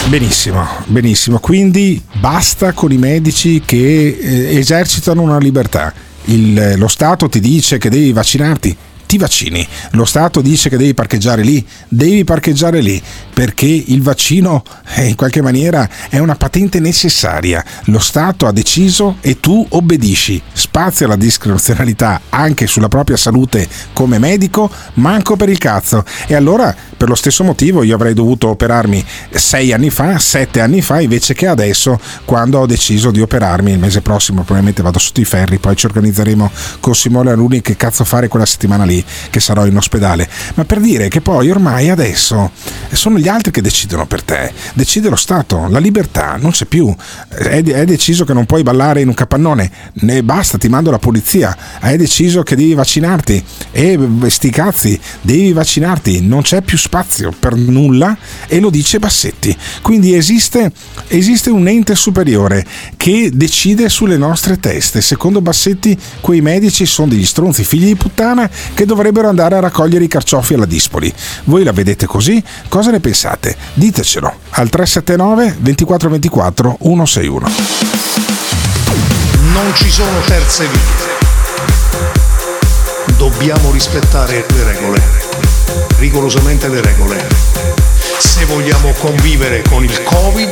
Benissimo, benissimo, quindi basta con i medici che eh, esercitano una libertà. Il, lo Stato ti dice che devi vaccinarti, ti vaccini. Lo Stato dice che devi parcheggiare lì, devi parcheggiare lì, perché il vaccino eh, in qualche maniera è una patente necessaria. Lo Stato ha deciso e tu obbedisci. Spazio alla discrezionalità anche sulla propria salute come medico, manco per il cazzo. E allora per lo stesso motivo io avrei dovuto operarmi sei anni fa, sette anni fa, invece che adesso, quando ho deciso di operarmi. Il mese prossimo probabilmente vado sotto i ferri, poi ci organizzeremo con Simone Alunni che cazzo fare quella settimana lì che sarò in ospedale. Ma per dire che poi ormai adesso sono gli altri che decidono per te, decide lo Stato, la libertà non c'è più. È, è deciso che non puoi ballare in un capannone, ne basta, ti mando la polizia. Hai deciso che devi vaccinarti e sti cazzi, devi vaccinarti, non c'è più spazio per nulla, e lo dice Bassetti. Quindi esiste, esiste un ente superiore che decide sulle nostre teste. Secondo Bassetti quei medici sono degli stronzi figli di puttana che dovrebbero andare a raccogliere i carciofi alla Dispoli. Voi la vedete così? Cosa ne pensate? Ditecelo al tre sette nove, due quattro due quattro, uno sei uno. Non ci sono terze vie. Dobbiamo rispettare le regole. Rigorosamente le regole. Se vogliamo convivere con il Covid,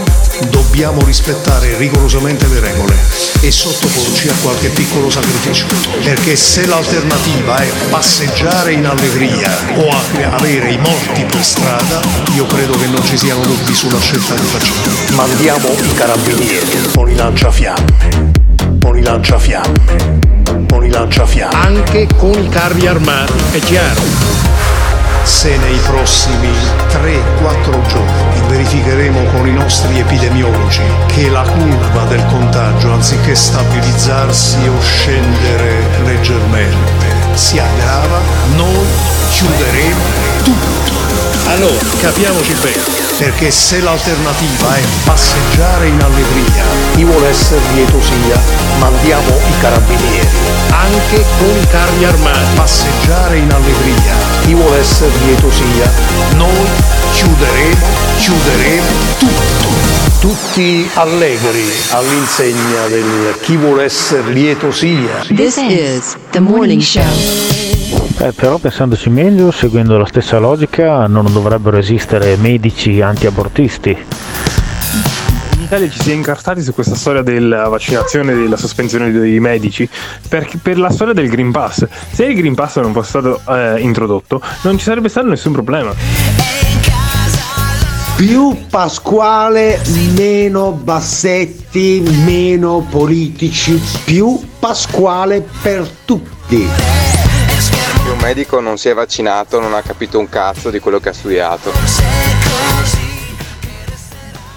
dobbiamo rispettare rigorosamente le regole e sottoporci a qualche piccolo sacrificio. Perché se l'alternativa è passeggiare in allegria o avere i morti per strada, io credo che non ci siano dubbi sulla scelta che facciamo. Mandiamo i carabinieri con i lanciafiamme, con i lanciafiamme, con i lanciafiamme. Anche con i carri armati, è chiaro. Se nei prossimi tre quattro giorni verificheremo con i nostri epidemiologi che la curva del contagio, anziché stabilizzarsi o scendere leggermente, si aggrava, noi chiuderemo tutto. Allora, capiamoci bene. Perché se l'alternativa è passeggiare in allegria, chi vuole essere lieto sia, mandiamo i carabinieri. Anche con i carri armati. Passeggiare in allegria, chi vuole essere lieto sia, noi chiuderemo, chiuderemo tutto. Tutti allegri all'insegna del chi vuole essere lieto sia. This is the morning show. Eh, però pensandoci meglio, seguendo la stessa logica, non dovrebbero esistere medici antiabortisti. In Italia ci si è incartati su questa storia della vaccinazione e della sospensione dei medici per, per la storia del Green Pass. Se il Green Pass non fosse stato eh, introdotto, non ci sarebbe stato nessun problema. Più Pasquale, meno Bassetti, meno politici, più Pasquale per tutti. Un medico non si è vaccinato, non ha capito un cazzo di quello che ha studiato.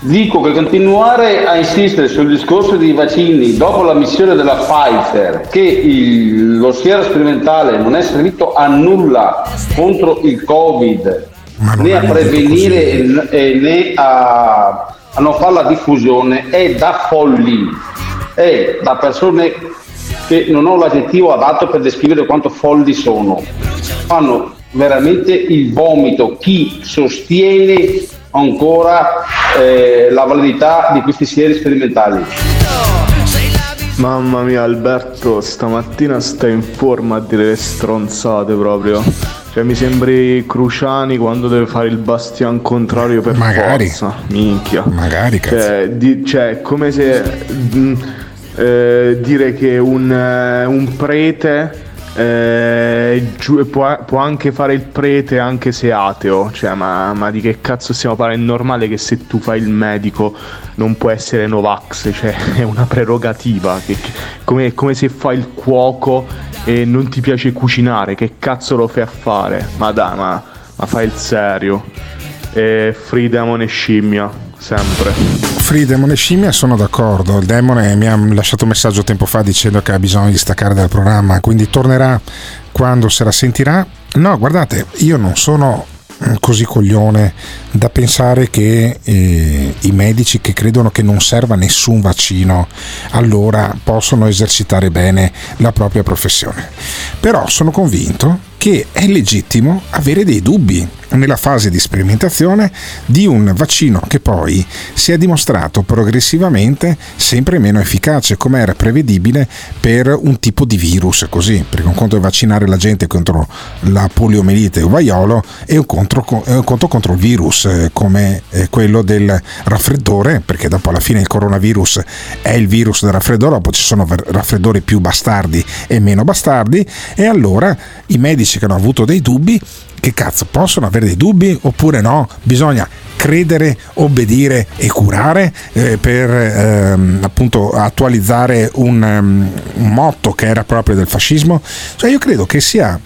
Dico che continuare a insistere sul discorso dei vaccini dopo la missione della Pfizer, che il, lo schiera sperimentale non è servito a nulla contro il Covid, né a prevenire e, e né a, a non fare la diffusione, è da folli, è da persone che non ho l'aggettivo adatto per descrivere quanto folli sono. Fanno veramente il vomito chi sostiene ancora eh, la validità di questi seri sperimentali. Mamma mia Alberto, stamattina stai in forma a dire le stronzate proprio. Cioè mi sembri Cruciani quando deve fare il bastian contrario per magari forza. Minchia. Magari cazzo. Cioè, di, cioè come se... Mh, Eh, dire che un, eh, un prete eh, giu- può, può anche fare il prete anche se ateo, cioè ma, ma di che cazzo stiamo parlando? È normale che se tu fai il medico non può essere Novax, cioè è una prerogativa, che, che, come, come se fai il cuoco e non ti piace cucinare, che cazzo lo fai a fare? Ma dai, ma, ma fai il serio. E Free Demon e scimmia, sempre. Free Demon e scimmia, sono d'accordo. Il demone mi ha lasciato un messaggio tempo fa dicendo che ha bisogno di staccare dal programma, quindi tornerà quando se la sentirà. No, guardate, io non sono così coglione da pensare che eh, i medici che credono che non serva nessun vaccino allora possono esercitare bene la propria professione, però sono convinto che è legittimo avere dei dubbi nella fase di sperimentazione di un vaccino che poi si è dimostrato progressivamente sempre meno efficace, come era prevedibile per un tipo di virus così, perché un conto è vaccinare la gente contro la poliomielite o vaiolo e un contro, un conto contro il virus come quello del raffreddore, perché dopo alla fine il coronavirus è il virus del raffreddore, dopo ci sono raffreddori più bastardi e meno bastardi, e allora i medici che hanno avuto dei dubbi, che cazzo, possono avere dei dubbi oppure no? Bisogna credere, obbedire e curare eh, per ehm, appunto attualizzare un, um, un motto che era proprio del fascismo. Cioè io credo che sia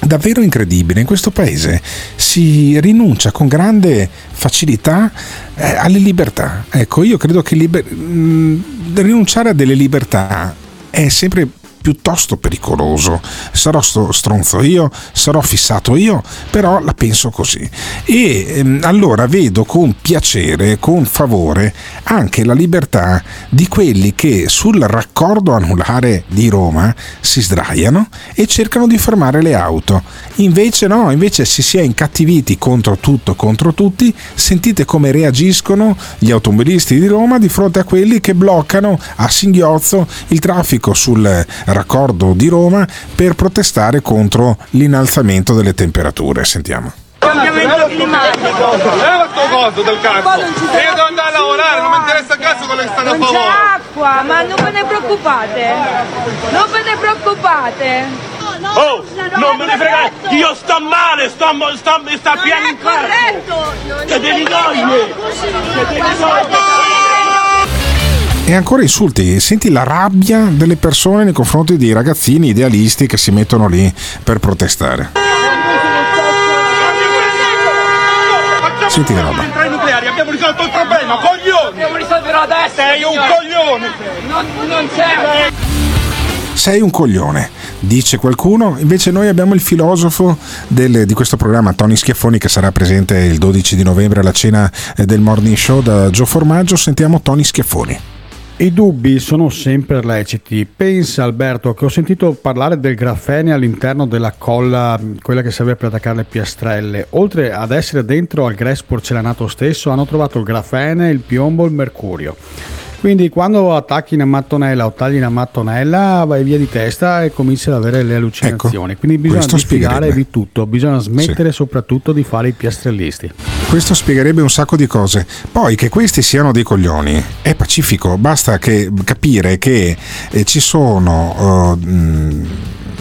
davvero incredibile, in questo paese si rinuncia con grande facilità eh, alle libertà. Ecco, io credo che liber- mh, rinunciare a delle libertà è sempre piuttosto pericoloso. Sarò sto stronzo io, sarò fissato io, però la penso così, e ehm, allora vedo con piacere, con favore anche la libertà di quelli che sul raccordo anulare di Roma si sdraiano e cercano di fermare le auto. Invece no, invece si si è incattiviti contro tutto, contro tutti. Sentite come reagiscono gli automobilisti di Roma di fronte a quelli che bloccano a singhiozzo il traffico sul raccordo di Roma per protestare contro l'innalzamento delle temperature. Sentiamo. Cambiamento climatico. Leva il tuo conto del cazzo. Io devo andare a lavorare, non mi interessa il cazzo quello che stanno a favore. Non c'è acqua, ma non ve ne preoccupate. Non ve ne preoccupate. Oh, non me ne frega, io sto male, sto sto sto pieno in corretto. Che devi togliere. Che devi togliere. E ancora insulti, senti la rabbia delle persone nei confronti dei ragazzini idealisti che si mettono lì per protestare. Senti che roba. Centrali nucleari, abbiamo risolto il problema, coglioni! Abbiamo risolto adesso! Sei un coglione! Non c'è! Sei un coglione, dice qualcuno. Invece noi abbiamo il filosofo del, di questo programma, Tony Schiaffoni, che sarà presente il dodici di novembre alla cena del Morning Show da Gio Formaggio. Sentiamo Tony Schiaffoni. I dubbi sono sempre leciti. Pensa, Alberto, che ho sentito parlare del grafene all'interno della colla, quella che serve per attaccare le piastrelle. Oltre ad essere dentro al grass porcellanato stesso, hanno trovato il grafene, il piombo, il mercurio. Quindi quando attacchi una mattonella o tagli una mattonella vai via di testa e cominci ad avere le allucinazioni. Ecco, quindi bisogna diffidare di tutto, bisogna smettere sì. soprattutto di fare i piastrellisti. Questo spiegherebbe un sacco di cose. Poi che questi siano dei coglioni è pacifico, basta che capire che eh, ci sono... Uh, mh,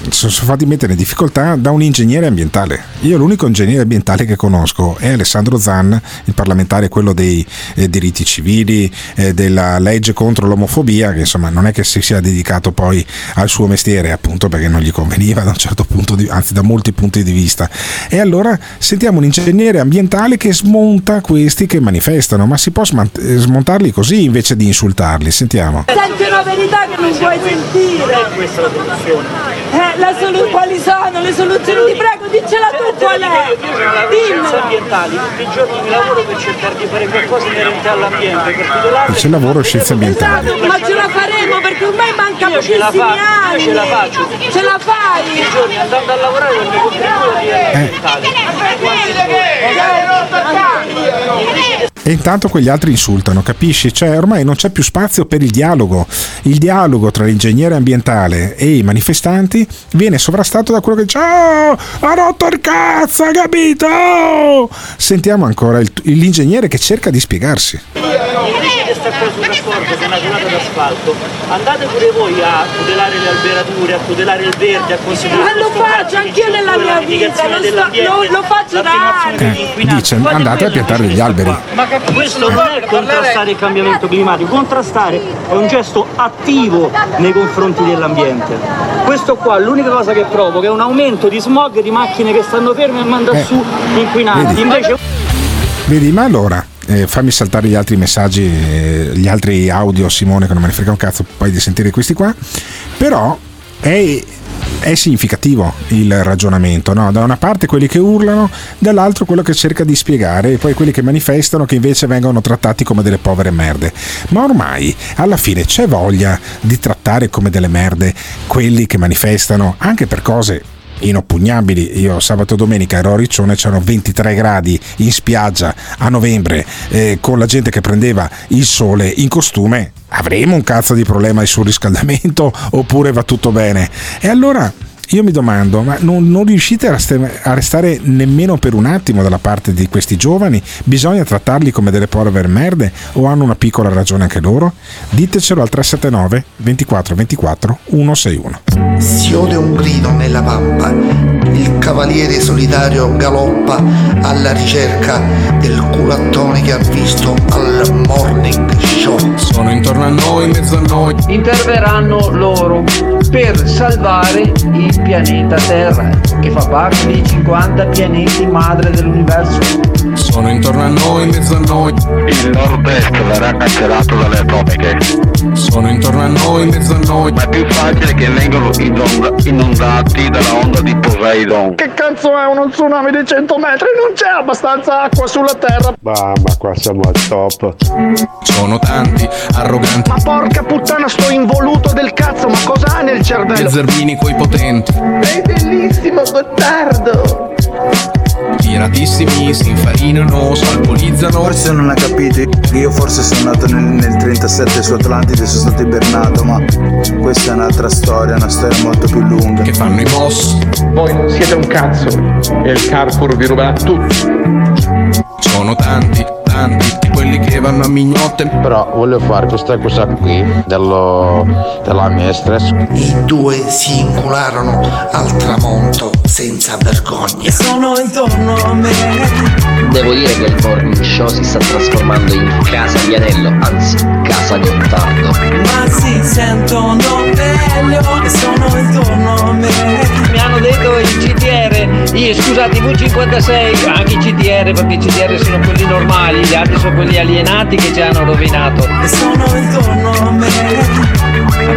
sono fatti mettere in difficoltà da un ingegnere ambientale. Io l'unico ingegnere ambientale che conosco è Alessandro Zan, il parlamentare, quello dei eh, diritti civili, eh, della legge contro l'omofobia, che insomma non è che si sia dedicato poi al suo mestiere, appunto perché non gli conveniva da un certo punto di, anzi da molti punti di vista. E allora sentiamo un ingegnere ambientale che smonta questi che manifestano, ma si può smant- smontarli così invece di insultarli? Sentiamo. Senti una verità che non puoi sentire. Non è questa la soluzione. La solu- quali sono le soluzioni? Ti prego, diccela tu qual è. Dimmi. Tutti i giorni mi lavoro per cercare di fare qualcosa inerente all'ambiente. C'è lavoro e scienze ambientali. Esatto, ma ce la faremo perché ormai manca pochissimi anni. Ce la faccio. Ce la fai. Tutti i giorni andando a lavorare con le contribuzioni ambientali. E intanto quegli altri insultano, capisci? Cioè ormai non c'è più spazio per il dialogo. Il dialogo tra l'ingegnere ambientale e i manifestanti viene sovrastato da quello che dice: oh, ha rotto il cazzo, ha capito? Sentiamo ancora il, l'ingegnere che cerca di spiegarsi. sta qua sul raccordo, che è una colata d'asfalto, andate pure voi a tutelare le alberature, a tutelare il verde, a considerare ma lo faccio anch'io nella mia vita, lo, sto, lo faccio da anni. Eh, dice andate a piantare degli alberi. Ma questo non è contrastare il cambiamento climatico, contrastare è un gesto attivo nei confronti dell'ambiente. Questo qua l'unica cosa che provoca è un aumento di smog, di macchine che stanno ferme e mandano eh, su inquinanti. Vedi. Invece... vedi, ma allora... Eh, fammi saltare gli altri messaggi, eh, gli altri audio, Simone, che non me ne frega un cazzo poi di sentire questi qua, però è, è significativo il ragionamento, no? Da una parte quelli che urlano, dall'altro quello che cerca di spiegare, e poi quelli che manifestano che invece vengono trattati come delle povere merde. Ma ormai alla fine c'è voglia di trattare come delle merde quelli che manifestano anche per cose inoppugnabili. Io sabato domenica ero a Riccione, c'erano ventitré gradi in spiaggia a novembre, eh, con la gente che prendeva il sole in costume. Avremo un cazzo di problema di surriscaldamento oppure va tutto bene? E allora io mi domando, ma non, non riuscite a restare nemmeno per un attimo dalla parte di questi giovani? Bisogna trattarli come delle povere merde o hanno una piccola ragione anche loro? Ditecelo al tre sette nove, due quattro due quattro, uno sei uno. Si ode un grido nella pampa, il cavaliere solitario galoppa alla ricerca del culattone che ha visto al morning show. Sono intorno a noi, in mezzo a noi. Interverranno loro per salvare i pianeta Terra, che fa parte dei cinquanta pianeti madre dell'universo. Sono intorno a noi, in mezzo a noi. Il nord-est verrà cancellato dalle atomiche. Sono intorno a noi, in mezzo a noi. Ma è più facile che vengano inondati dalla onda di Poseidon. Che cazzo è uno tsunami di cento metri? Non c'è abbastanza acqua sulla Terra. Mamma, qua siamo al top. Sono tanti, arroganti. Ma porca puttana, sto involuto del cazzo, ma cosa ha nel cervello? Zerbini coi potenti. Sei bellissimo, Gottardo! Piratissimi si infarinano, salpolizzano. Forse non ha capito, io forse sono nato nel, nel trentasette su Atlantide, sono stato ibernato, ma questa è un'altra storia, una storia molto più lunga. Che fanno i boss? Voi non siete un cazzo e il Carrefour vi ruberà tutti. Sono tanti, tanti quelli che vanno a mignotte. Però voglio fare questa cosa qui dello, della mia stress. I due si incularono al tramonto senza vergogna. Sono intorno a me. Devo dire che il morning show si sta trasformando in casa di Anello, anzi casa Gottardo. Ma si sentono meglio e sono intorno a me. Mi hanno detto il G T R, i, scusate, i vu cinquantasei, anche i G T R, perché i G T R sono quelli normali, gli altri sono quelli gli alienati che ci hanno rovinato. E sono intorno a me,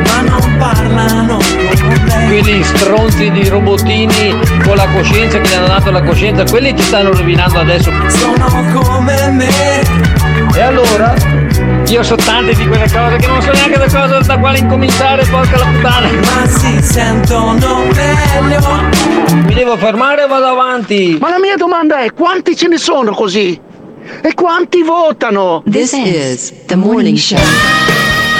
ma non parlano con me. Quelli stronzi di robotini con la coscienza, che gli hanno dato la coscienza, quelli ci stanno rovinando adesso. Sono come me. E allora io so tante di quelle cose che non so neanche da cosa, da quale incominciare, porca la puttana. Ma si sentono meglio. Mi devo fermare o vado avanti? Ma la mia domanda è, quanti ce ne sono così? E quanti votano? This is the morning show.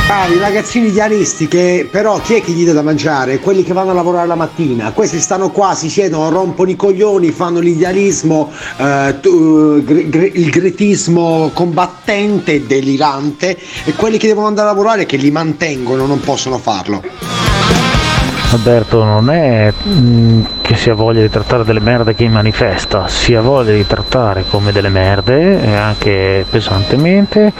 Ah, i ragazzini diaristi, che però chi è che gli dà da mangiare? Quelli che vanno a lavorare la mattina. Questi stanno qua, si siedono, rompono i coglioni, fanno l'idealismo, eh, tu, gre, gre, il gretismo combattente e delirante, e quelli che devono andare a lavorare, che li mantengono, non possono farlo. Alberto, non è mh, che si ha voglia di trattare delle merde chi manifesta, si ha voglia di trattare come delle merde, e anche pesantemente,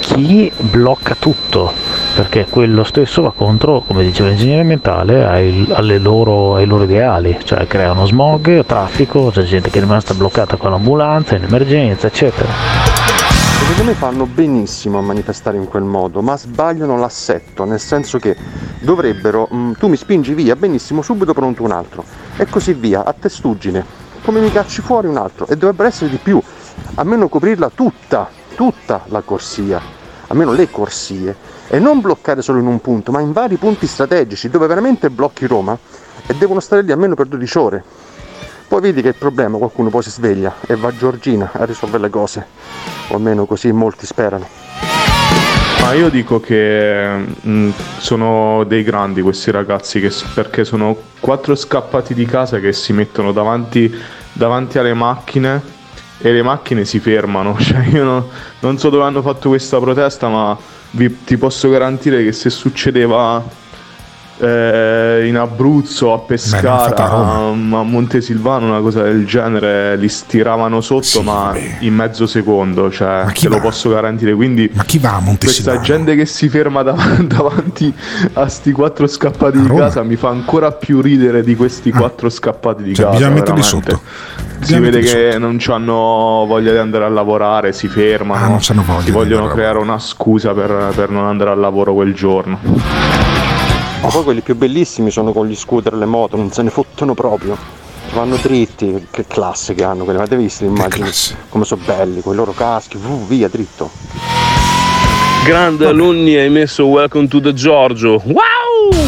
chi blocca tutto, perché quello stesso va contro, come diceva l'ingegnere ambientale, ai, alle loro, ai loro ideali, cioè creano smog, traffico, c'è gente che è rimasta bloccata con l'ambulanza, in emergenza, eccetera. Secondo me fanno benissimo a manifestare in quel modo, ma sbagliano l'assetto, nel senso che dovrebbero, mh, tu mi spingi via, benissimo, subito pronto un altro, e così via, a testuggine, come mi cacci fuori un altro, e dovrebbero essere di più, almeno coprirla tutta, tutta la corsia, almeno le corsie, e non bloccare solo in un punto, ma in vari punti strategici, dove veramente blocchi Roma, e devono stare lì almeno per dodici ore. Poi vedi che il problema, qualcuno poi si sveglia e va a Giorgina a risolvere le cose, o almeno così molti sperano. Ma io dico che mh, sono dei grandi questi ragazzi, che, perché sono quattro scappati di casa che si mettono davanti, davanti alle macchine e le macchine si fermano, cioè io no, non so dove hanno fatto questa protesta, ma vi, ti posso garantire che se succedeva eh, in Abruzzo, a Pescara, beh, a, a Montesilvano, una cosa del genere, li stiravano sotto, sì, ma beh. in mezzo secondo, cioè te va? Lo posso garantire. Quindi ma chi va a Montesilvano? Questa gente che si ferma dav- davanti a sti quattro scappati di casa mi fa ancora più ridere di questi ah. quattro scappati di cioè, casa, bisogna metterli sotto. Si vede che non hanno voglia di andare a lavorare, si fermano, ah, non c'hanno voglia, si vogliono creare una scusa per, per non andare al lavoro quel giorno. Ma poi quelli più bellissimi sono con gli scooter e le moto, non se ne fottono proprio, vanno dritti, che classe che hanno quelli, avete visto le immagini come sono belli, con i loro caschi, uh, via dritto. Grande Alunni, hai messo Welcome to the Giorgio, wow!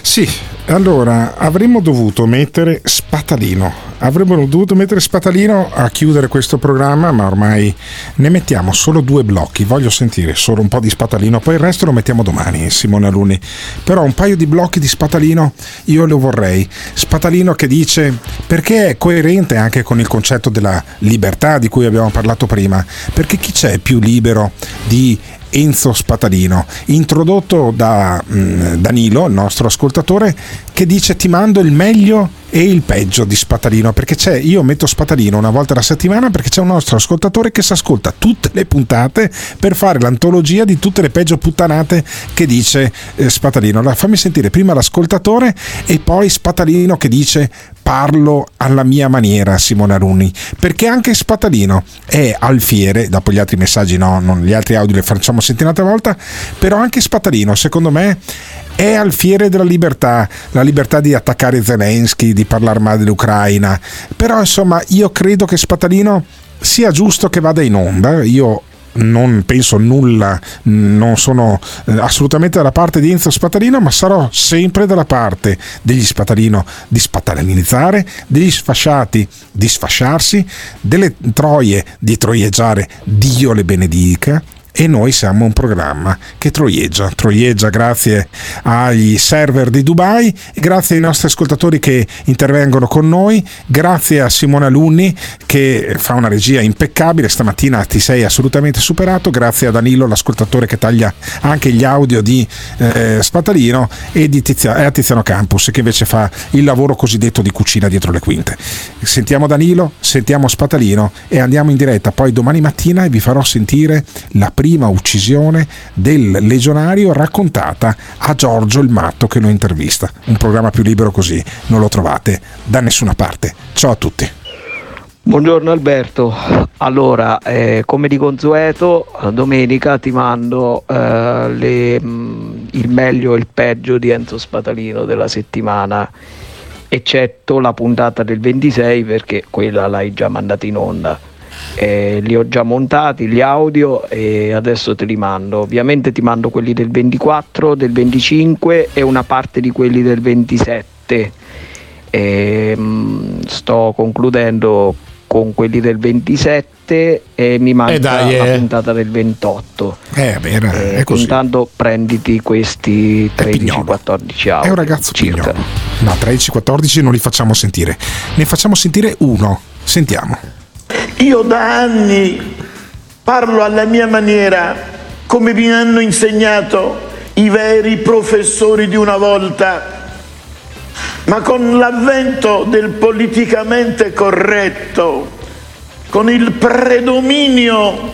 Sì. Allora, avremmo dovuto mettere Spatalino. Avremmo dovuto mettere Spatalino a chiudere questo programma, ma ormai ne mettiamo solo due blocchi. Voglio sentire solo un po' di Spatalino, poi il resto lo mettiamo domani, Simone Alunni. Però un paio di blocchi di Spatalino io lo vorrei. Spatalino che dice, perché è coerente anche con il concetto della libertà di cui abbiamo parlato prima, perché chi c'è più libero di Enzo Spatalino, introdotto da mh, Danilo, il nostro ascoltatore, che dice ti mando il meglio e il peggio di Spatalino, perché c'è, io metto Spatalino una volta alla settimana perché c'è un nostro ascoltatore che si ascolta tutte le puntate per fare l'antologia di tutte le peggio puttanate che dice eh, Spatalino. Allora fammi sentire prima l'ascoltatore e poi Spatalino che dice parlo alla mia maniera, Simone Alunni, perché anche Spatalino è alfiere, dopo gli altri messaggi no, non, gli altri audio li facciamo sentire un'altra volta, però anche Spatalino secondo me è alfiere della libertà, la libertà di attaccare Zelensky, di parlare male dell'Ucraina, però insomma io credo che Spatalino sia giusto che vada in onda, io non penso nulla, non sono assolutamente dalla parte di Enzo Spatalino, ma sarò sempre dalla parte degli Spatalino di spatalinizzare, degli sfasciati di sfasciarsi, delle troie di troieggiare, Dio le benedica. E noi siamo un programma che troieggia, troieggia grazie agli server di Dubai, grazie ai nostri ascoltatori che intervengono con noi, grazie a Simone Alunni che fa una regia impeccabile, stamattina ti sei assolutamente superato, grazie a Danilo l'ascoltatore che taglia anche gli audio di eh, Spatalino e, di Tizia, e a Tiziano Campus che invece fa il lavoro cosiddetto di cucina dietro le quinte. Sentiamo Danilo, sentiamo Spatalino e andiamo in diretta poi domani mattina e vi farò sentire la prima uccisione del Legionario raccontata a Giorgio il matto che lo intervista. Un programma più libero così non lo trovate da nessuna parte. Ciao a tutti. Buongiorno Alberto. Allora, eh, come di consueto, domenica ti mando eh, le, il meglio e il peggio di Enzo Spatalino della settimana, eccetto la puntata del ventisei perché quella l'hai già mandata in onda. Eh, li ho già montati gli audio e adesso te li mando, ovviamente ti mando quelli del ventiquattro, del venticinque e una parte di quelli del ventisette e, mh, sto concludendo con quelli del ventisette e mi manca eh dai, eh. la puntata del ventotto eh, beh, era, eh, è così. Intanto prenditi questi tredici quattordici audio, è un ragazzo circa. Pignolo, no, tredici quattordici non li facciamo sentire, ne facciamo sentire uno, sentiamo. Io da anni parlo alla mia maniera, come mi hanno insegnato i veri professori di una volta, ma con l'avvento del politicamente corretto, con il predominio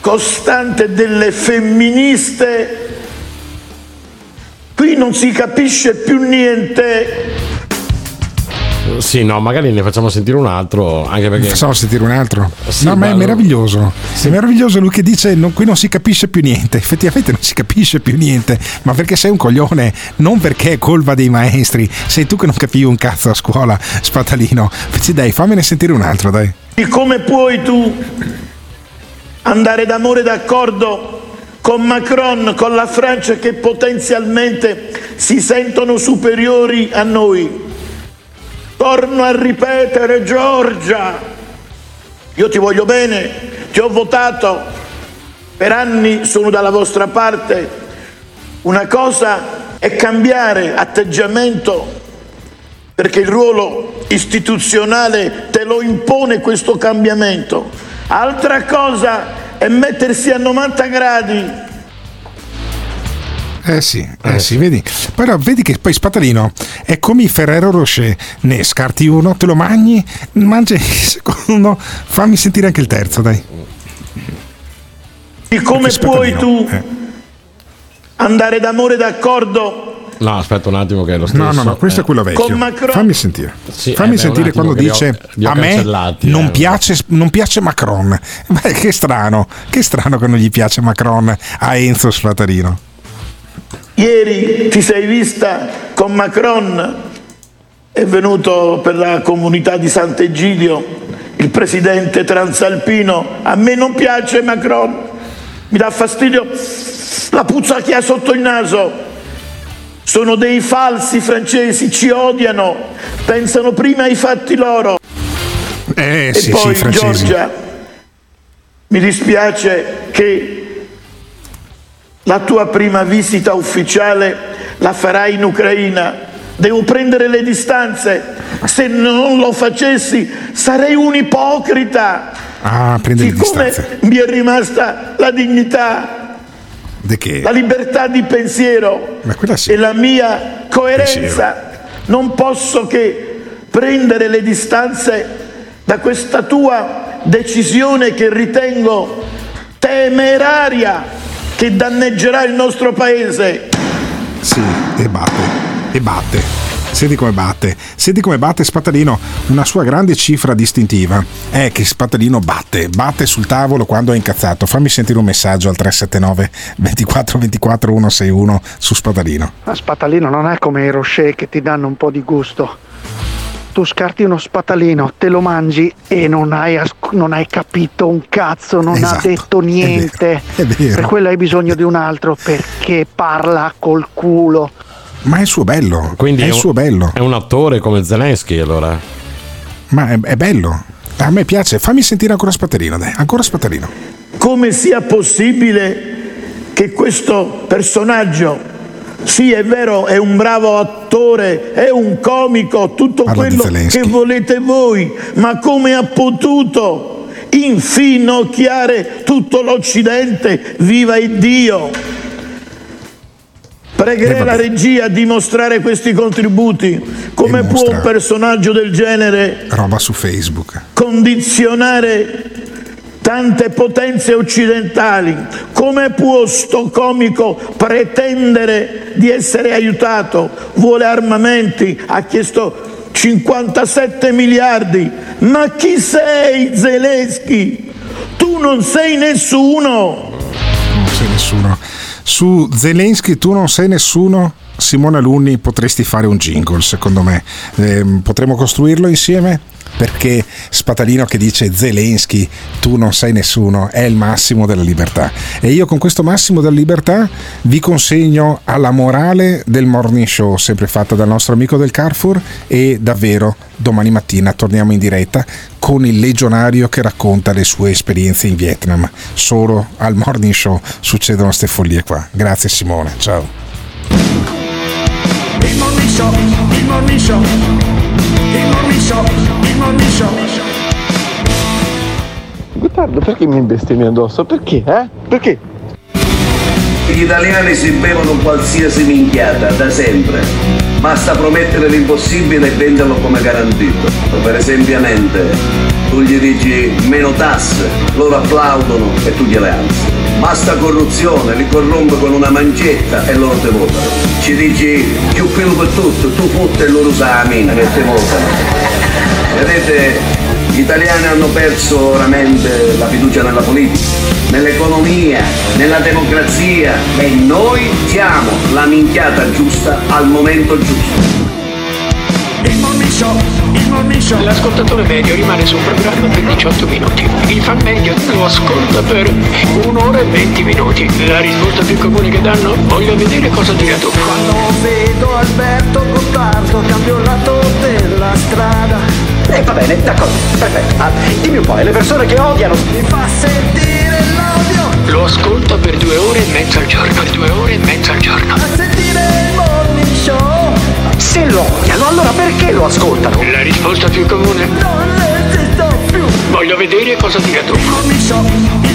costante delle femministe, qui non si capisce più niente. Sì, no, magari ne facciamo sentire un altro, anche perché... Ne facciamo sentire un altro? Sì, no, ma è meraviglioso, sì. È meraviglioso lui che dice non, qui non si capisce più niente, effettivamente non si capisce più niente, ma perché sei un coglione, non perché è colpa dei maestri, sei tu che non capivi un cazzo a scuola, Spatalino, sì, dai, fammene sentire un altro, dai. E come puoi tu andare d'amore d'accordo con Macron, con la Francia che potenzialmente si sentono superiori a noi? Torno a ripetere, Giorgia, io ti voglio bene, ti ho votato, per anni sono dalla vostra parte. Una cosa è cambiare atteggiamento, perché il ruolo istituzionale te lo impone questo cambiamento. Altra cosa è mettersi a novanta gradi. Eh sì, eh sì, vedi. Però vedi che poi Spatalino è come i Ferrero Rocher, ne scarti uno, te lo mangi, mangi il secondo, fammi sentire anche il terzo, dai. E come puoi tu eh. andare d'amore d'accordo? No, aspetta un attimo che è lo stesso. No, no, no, questo eh. è quello vecchio. Macron... Fammi sentire. Sì, Fammi eh, beh, sentire quando dice ho, a me non, eh, piace, non piace Macron. Beh, che strano, che strano che non gli piace Macron a Enzo Spatalino. Ieri ti sei vista con Macron, è venuto per la comunità di Sant'Egidio il presidente transalpino, a me non piace Macron, mi dà fastidio la puzza che ha sotto il naso, sono dei falsi francesi, ci odiano, pensano prima ai fatti loro. Eh, e sì, poi sì, Giorgia, mi dispiace che la tua prima visita ufficiale la farai in Ucraina. Devo prendere le distanze. Se non lo facessi sarei un ipocrita. Ah, prendere le distanze. Mi è rimasta la dignità, De che? la libertà di pensiero sì. e la mia coerenza. Pensiero. Non posso che prendere le distanze da questa tua decisione che ritengo temeraria, che danneggerà il nostro paese. Sì, e batte, e batte. Senti come batte, senti come batte Spatalino. Una sua grande cifra distintiva è che Spatalino batte, batte sul tavolo quando è incazzato. Fammi sentire un messaggio al tre sette nove, due quattro due quattro, uno sei uno su Spatalino. Ma Spatalino non è come i Rocher che ti danno un po' di gusto. Tu scarti uno Spatalino, te lo mangi e non hai, non hai capito un cazzo, non esatto, ha detto niente. È vero, è vero. Per quello hai bisogno di un altro, perché parla col culo. Ma è il suo bello. Quindi è il suo bello. È un attore come Zelensky, allora. Ma è, è bello. A me piace. Fammi sentire ancora Spatalino, dai. Ancora Spatalino. Come sia possibile che questo personaggio, sì, è vero, è un bravo attore, è un comico, tutto Parla quello che volete voi, ma come ha potuto infinocchiare tutto l'Occidente? Viva il Dio! Pregherei eh, la regia di mostrare questi contributi. Come può un personaggio del genere roba su Facebook condizionare tante potenze occidentali? Come può sto comico pretendere di essere aiutato? Vuole armamenti, ha chiesto cinquantasette miliardi. Ma chi sei, Zelensky? Tu non sei nessuno. Non sei nessuno. Su Zelensky tu non sei nessuno, Simone Alunni, potresti fare un jingle, secondo me. Eh, potremmo costruirlo insieme? Perché Spatalino che dice Zelensky, tu non sei nessuno, è il massimo della libertà. E io con questo massimo della libertà vi consegno alla morale del morning show, sempre fatta dal nostro amico del Carrefour, e davvero domani mattina torniamo in diretta con il Legionario che racconta le sue esperienze in Vietnam. Solo al morning show succedono queste follie qua. Grazie Simone, ciao. Il morning show, il morning show, il morning show. Gottardo, perché mi bestemmi addosso? Perché? Eh? Perché? Gli italiani si bevono qualsiasi minchiata da sempre. Basta promettere l'impossibile e venderlo come garantito. Per esempio, tu gli dici meno tasse, loro applaudono e tu gliele alzi. Basta corruzione, li corrompe con una mancetta e loro te votano. Ci dici più pelo per tutto, tu fotte e loro usa la mina e te votano. Vedete, gli italiani hanno perso veramente la fiducia nella politica, nell'economia, nella democrazia e noi diamo la minchiata giusta al momento giusto. Il morning show, il morning show. L'ascoltatore medio rimane sul programma per diciotto minuti, il fan medio lo ascolta per un'ora e venti minuti. La risposta più comune che danno, voglio vedere cosa dirà tu. Quando vedo Alberto Gottardo cambio la della strada. E eh, va bene, d'accordo, perfetto. Ah, dimmi un po', le persone che odiano mi fa sentire l'odio. Lo ascolto per due ore e mezza al giorno, due ore e mezza al giorno. A sentire il morning show. Se lo odiano, allora perché lo ascoltano? La risposta volta più comune. Non esisto più. Voglio vedere cosa dirà tu. Comincio.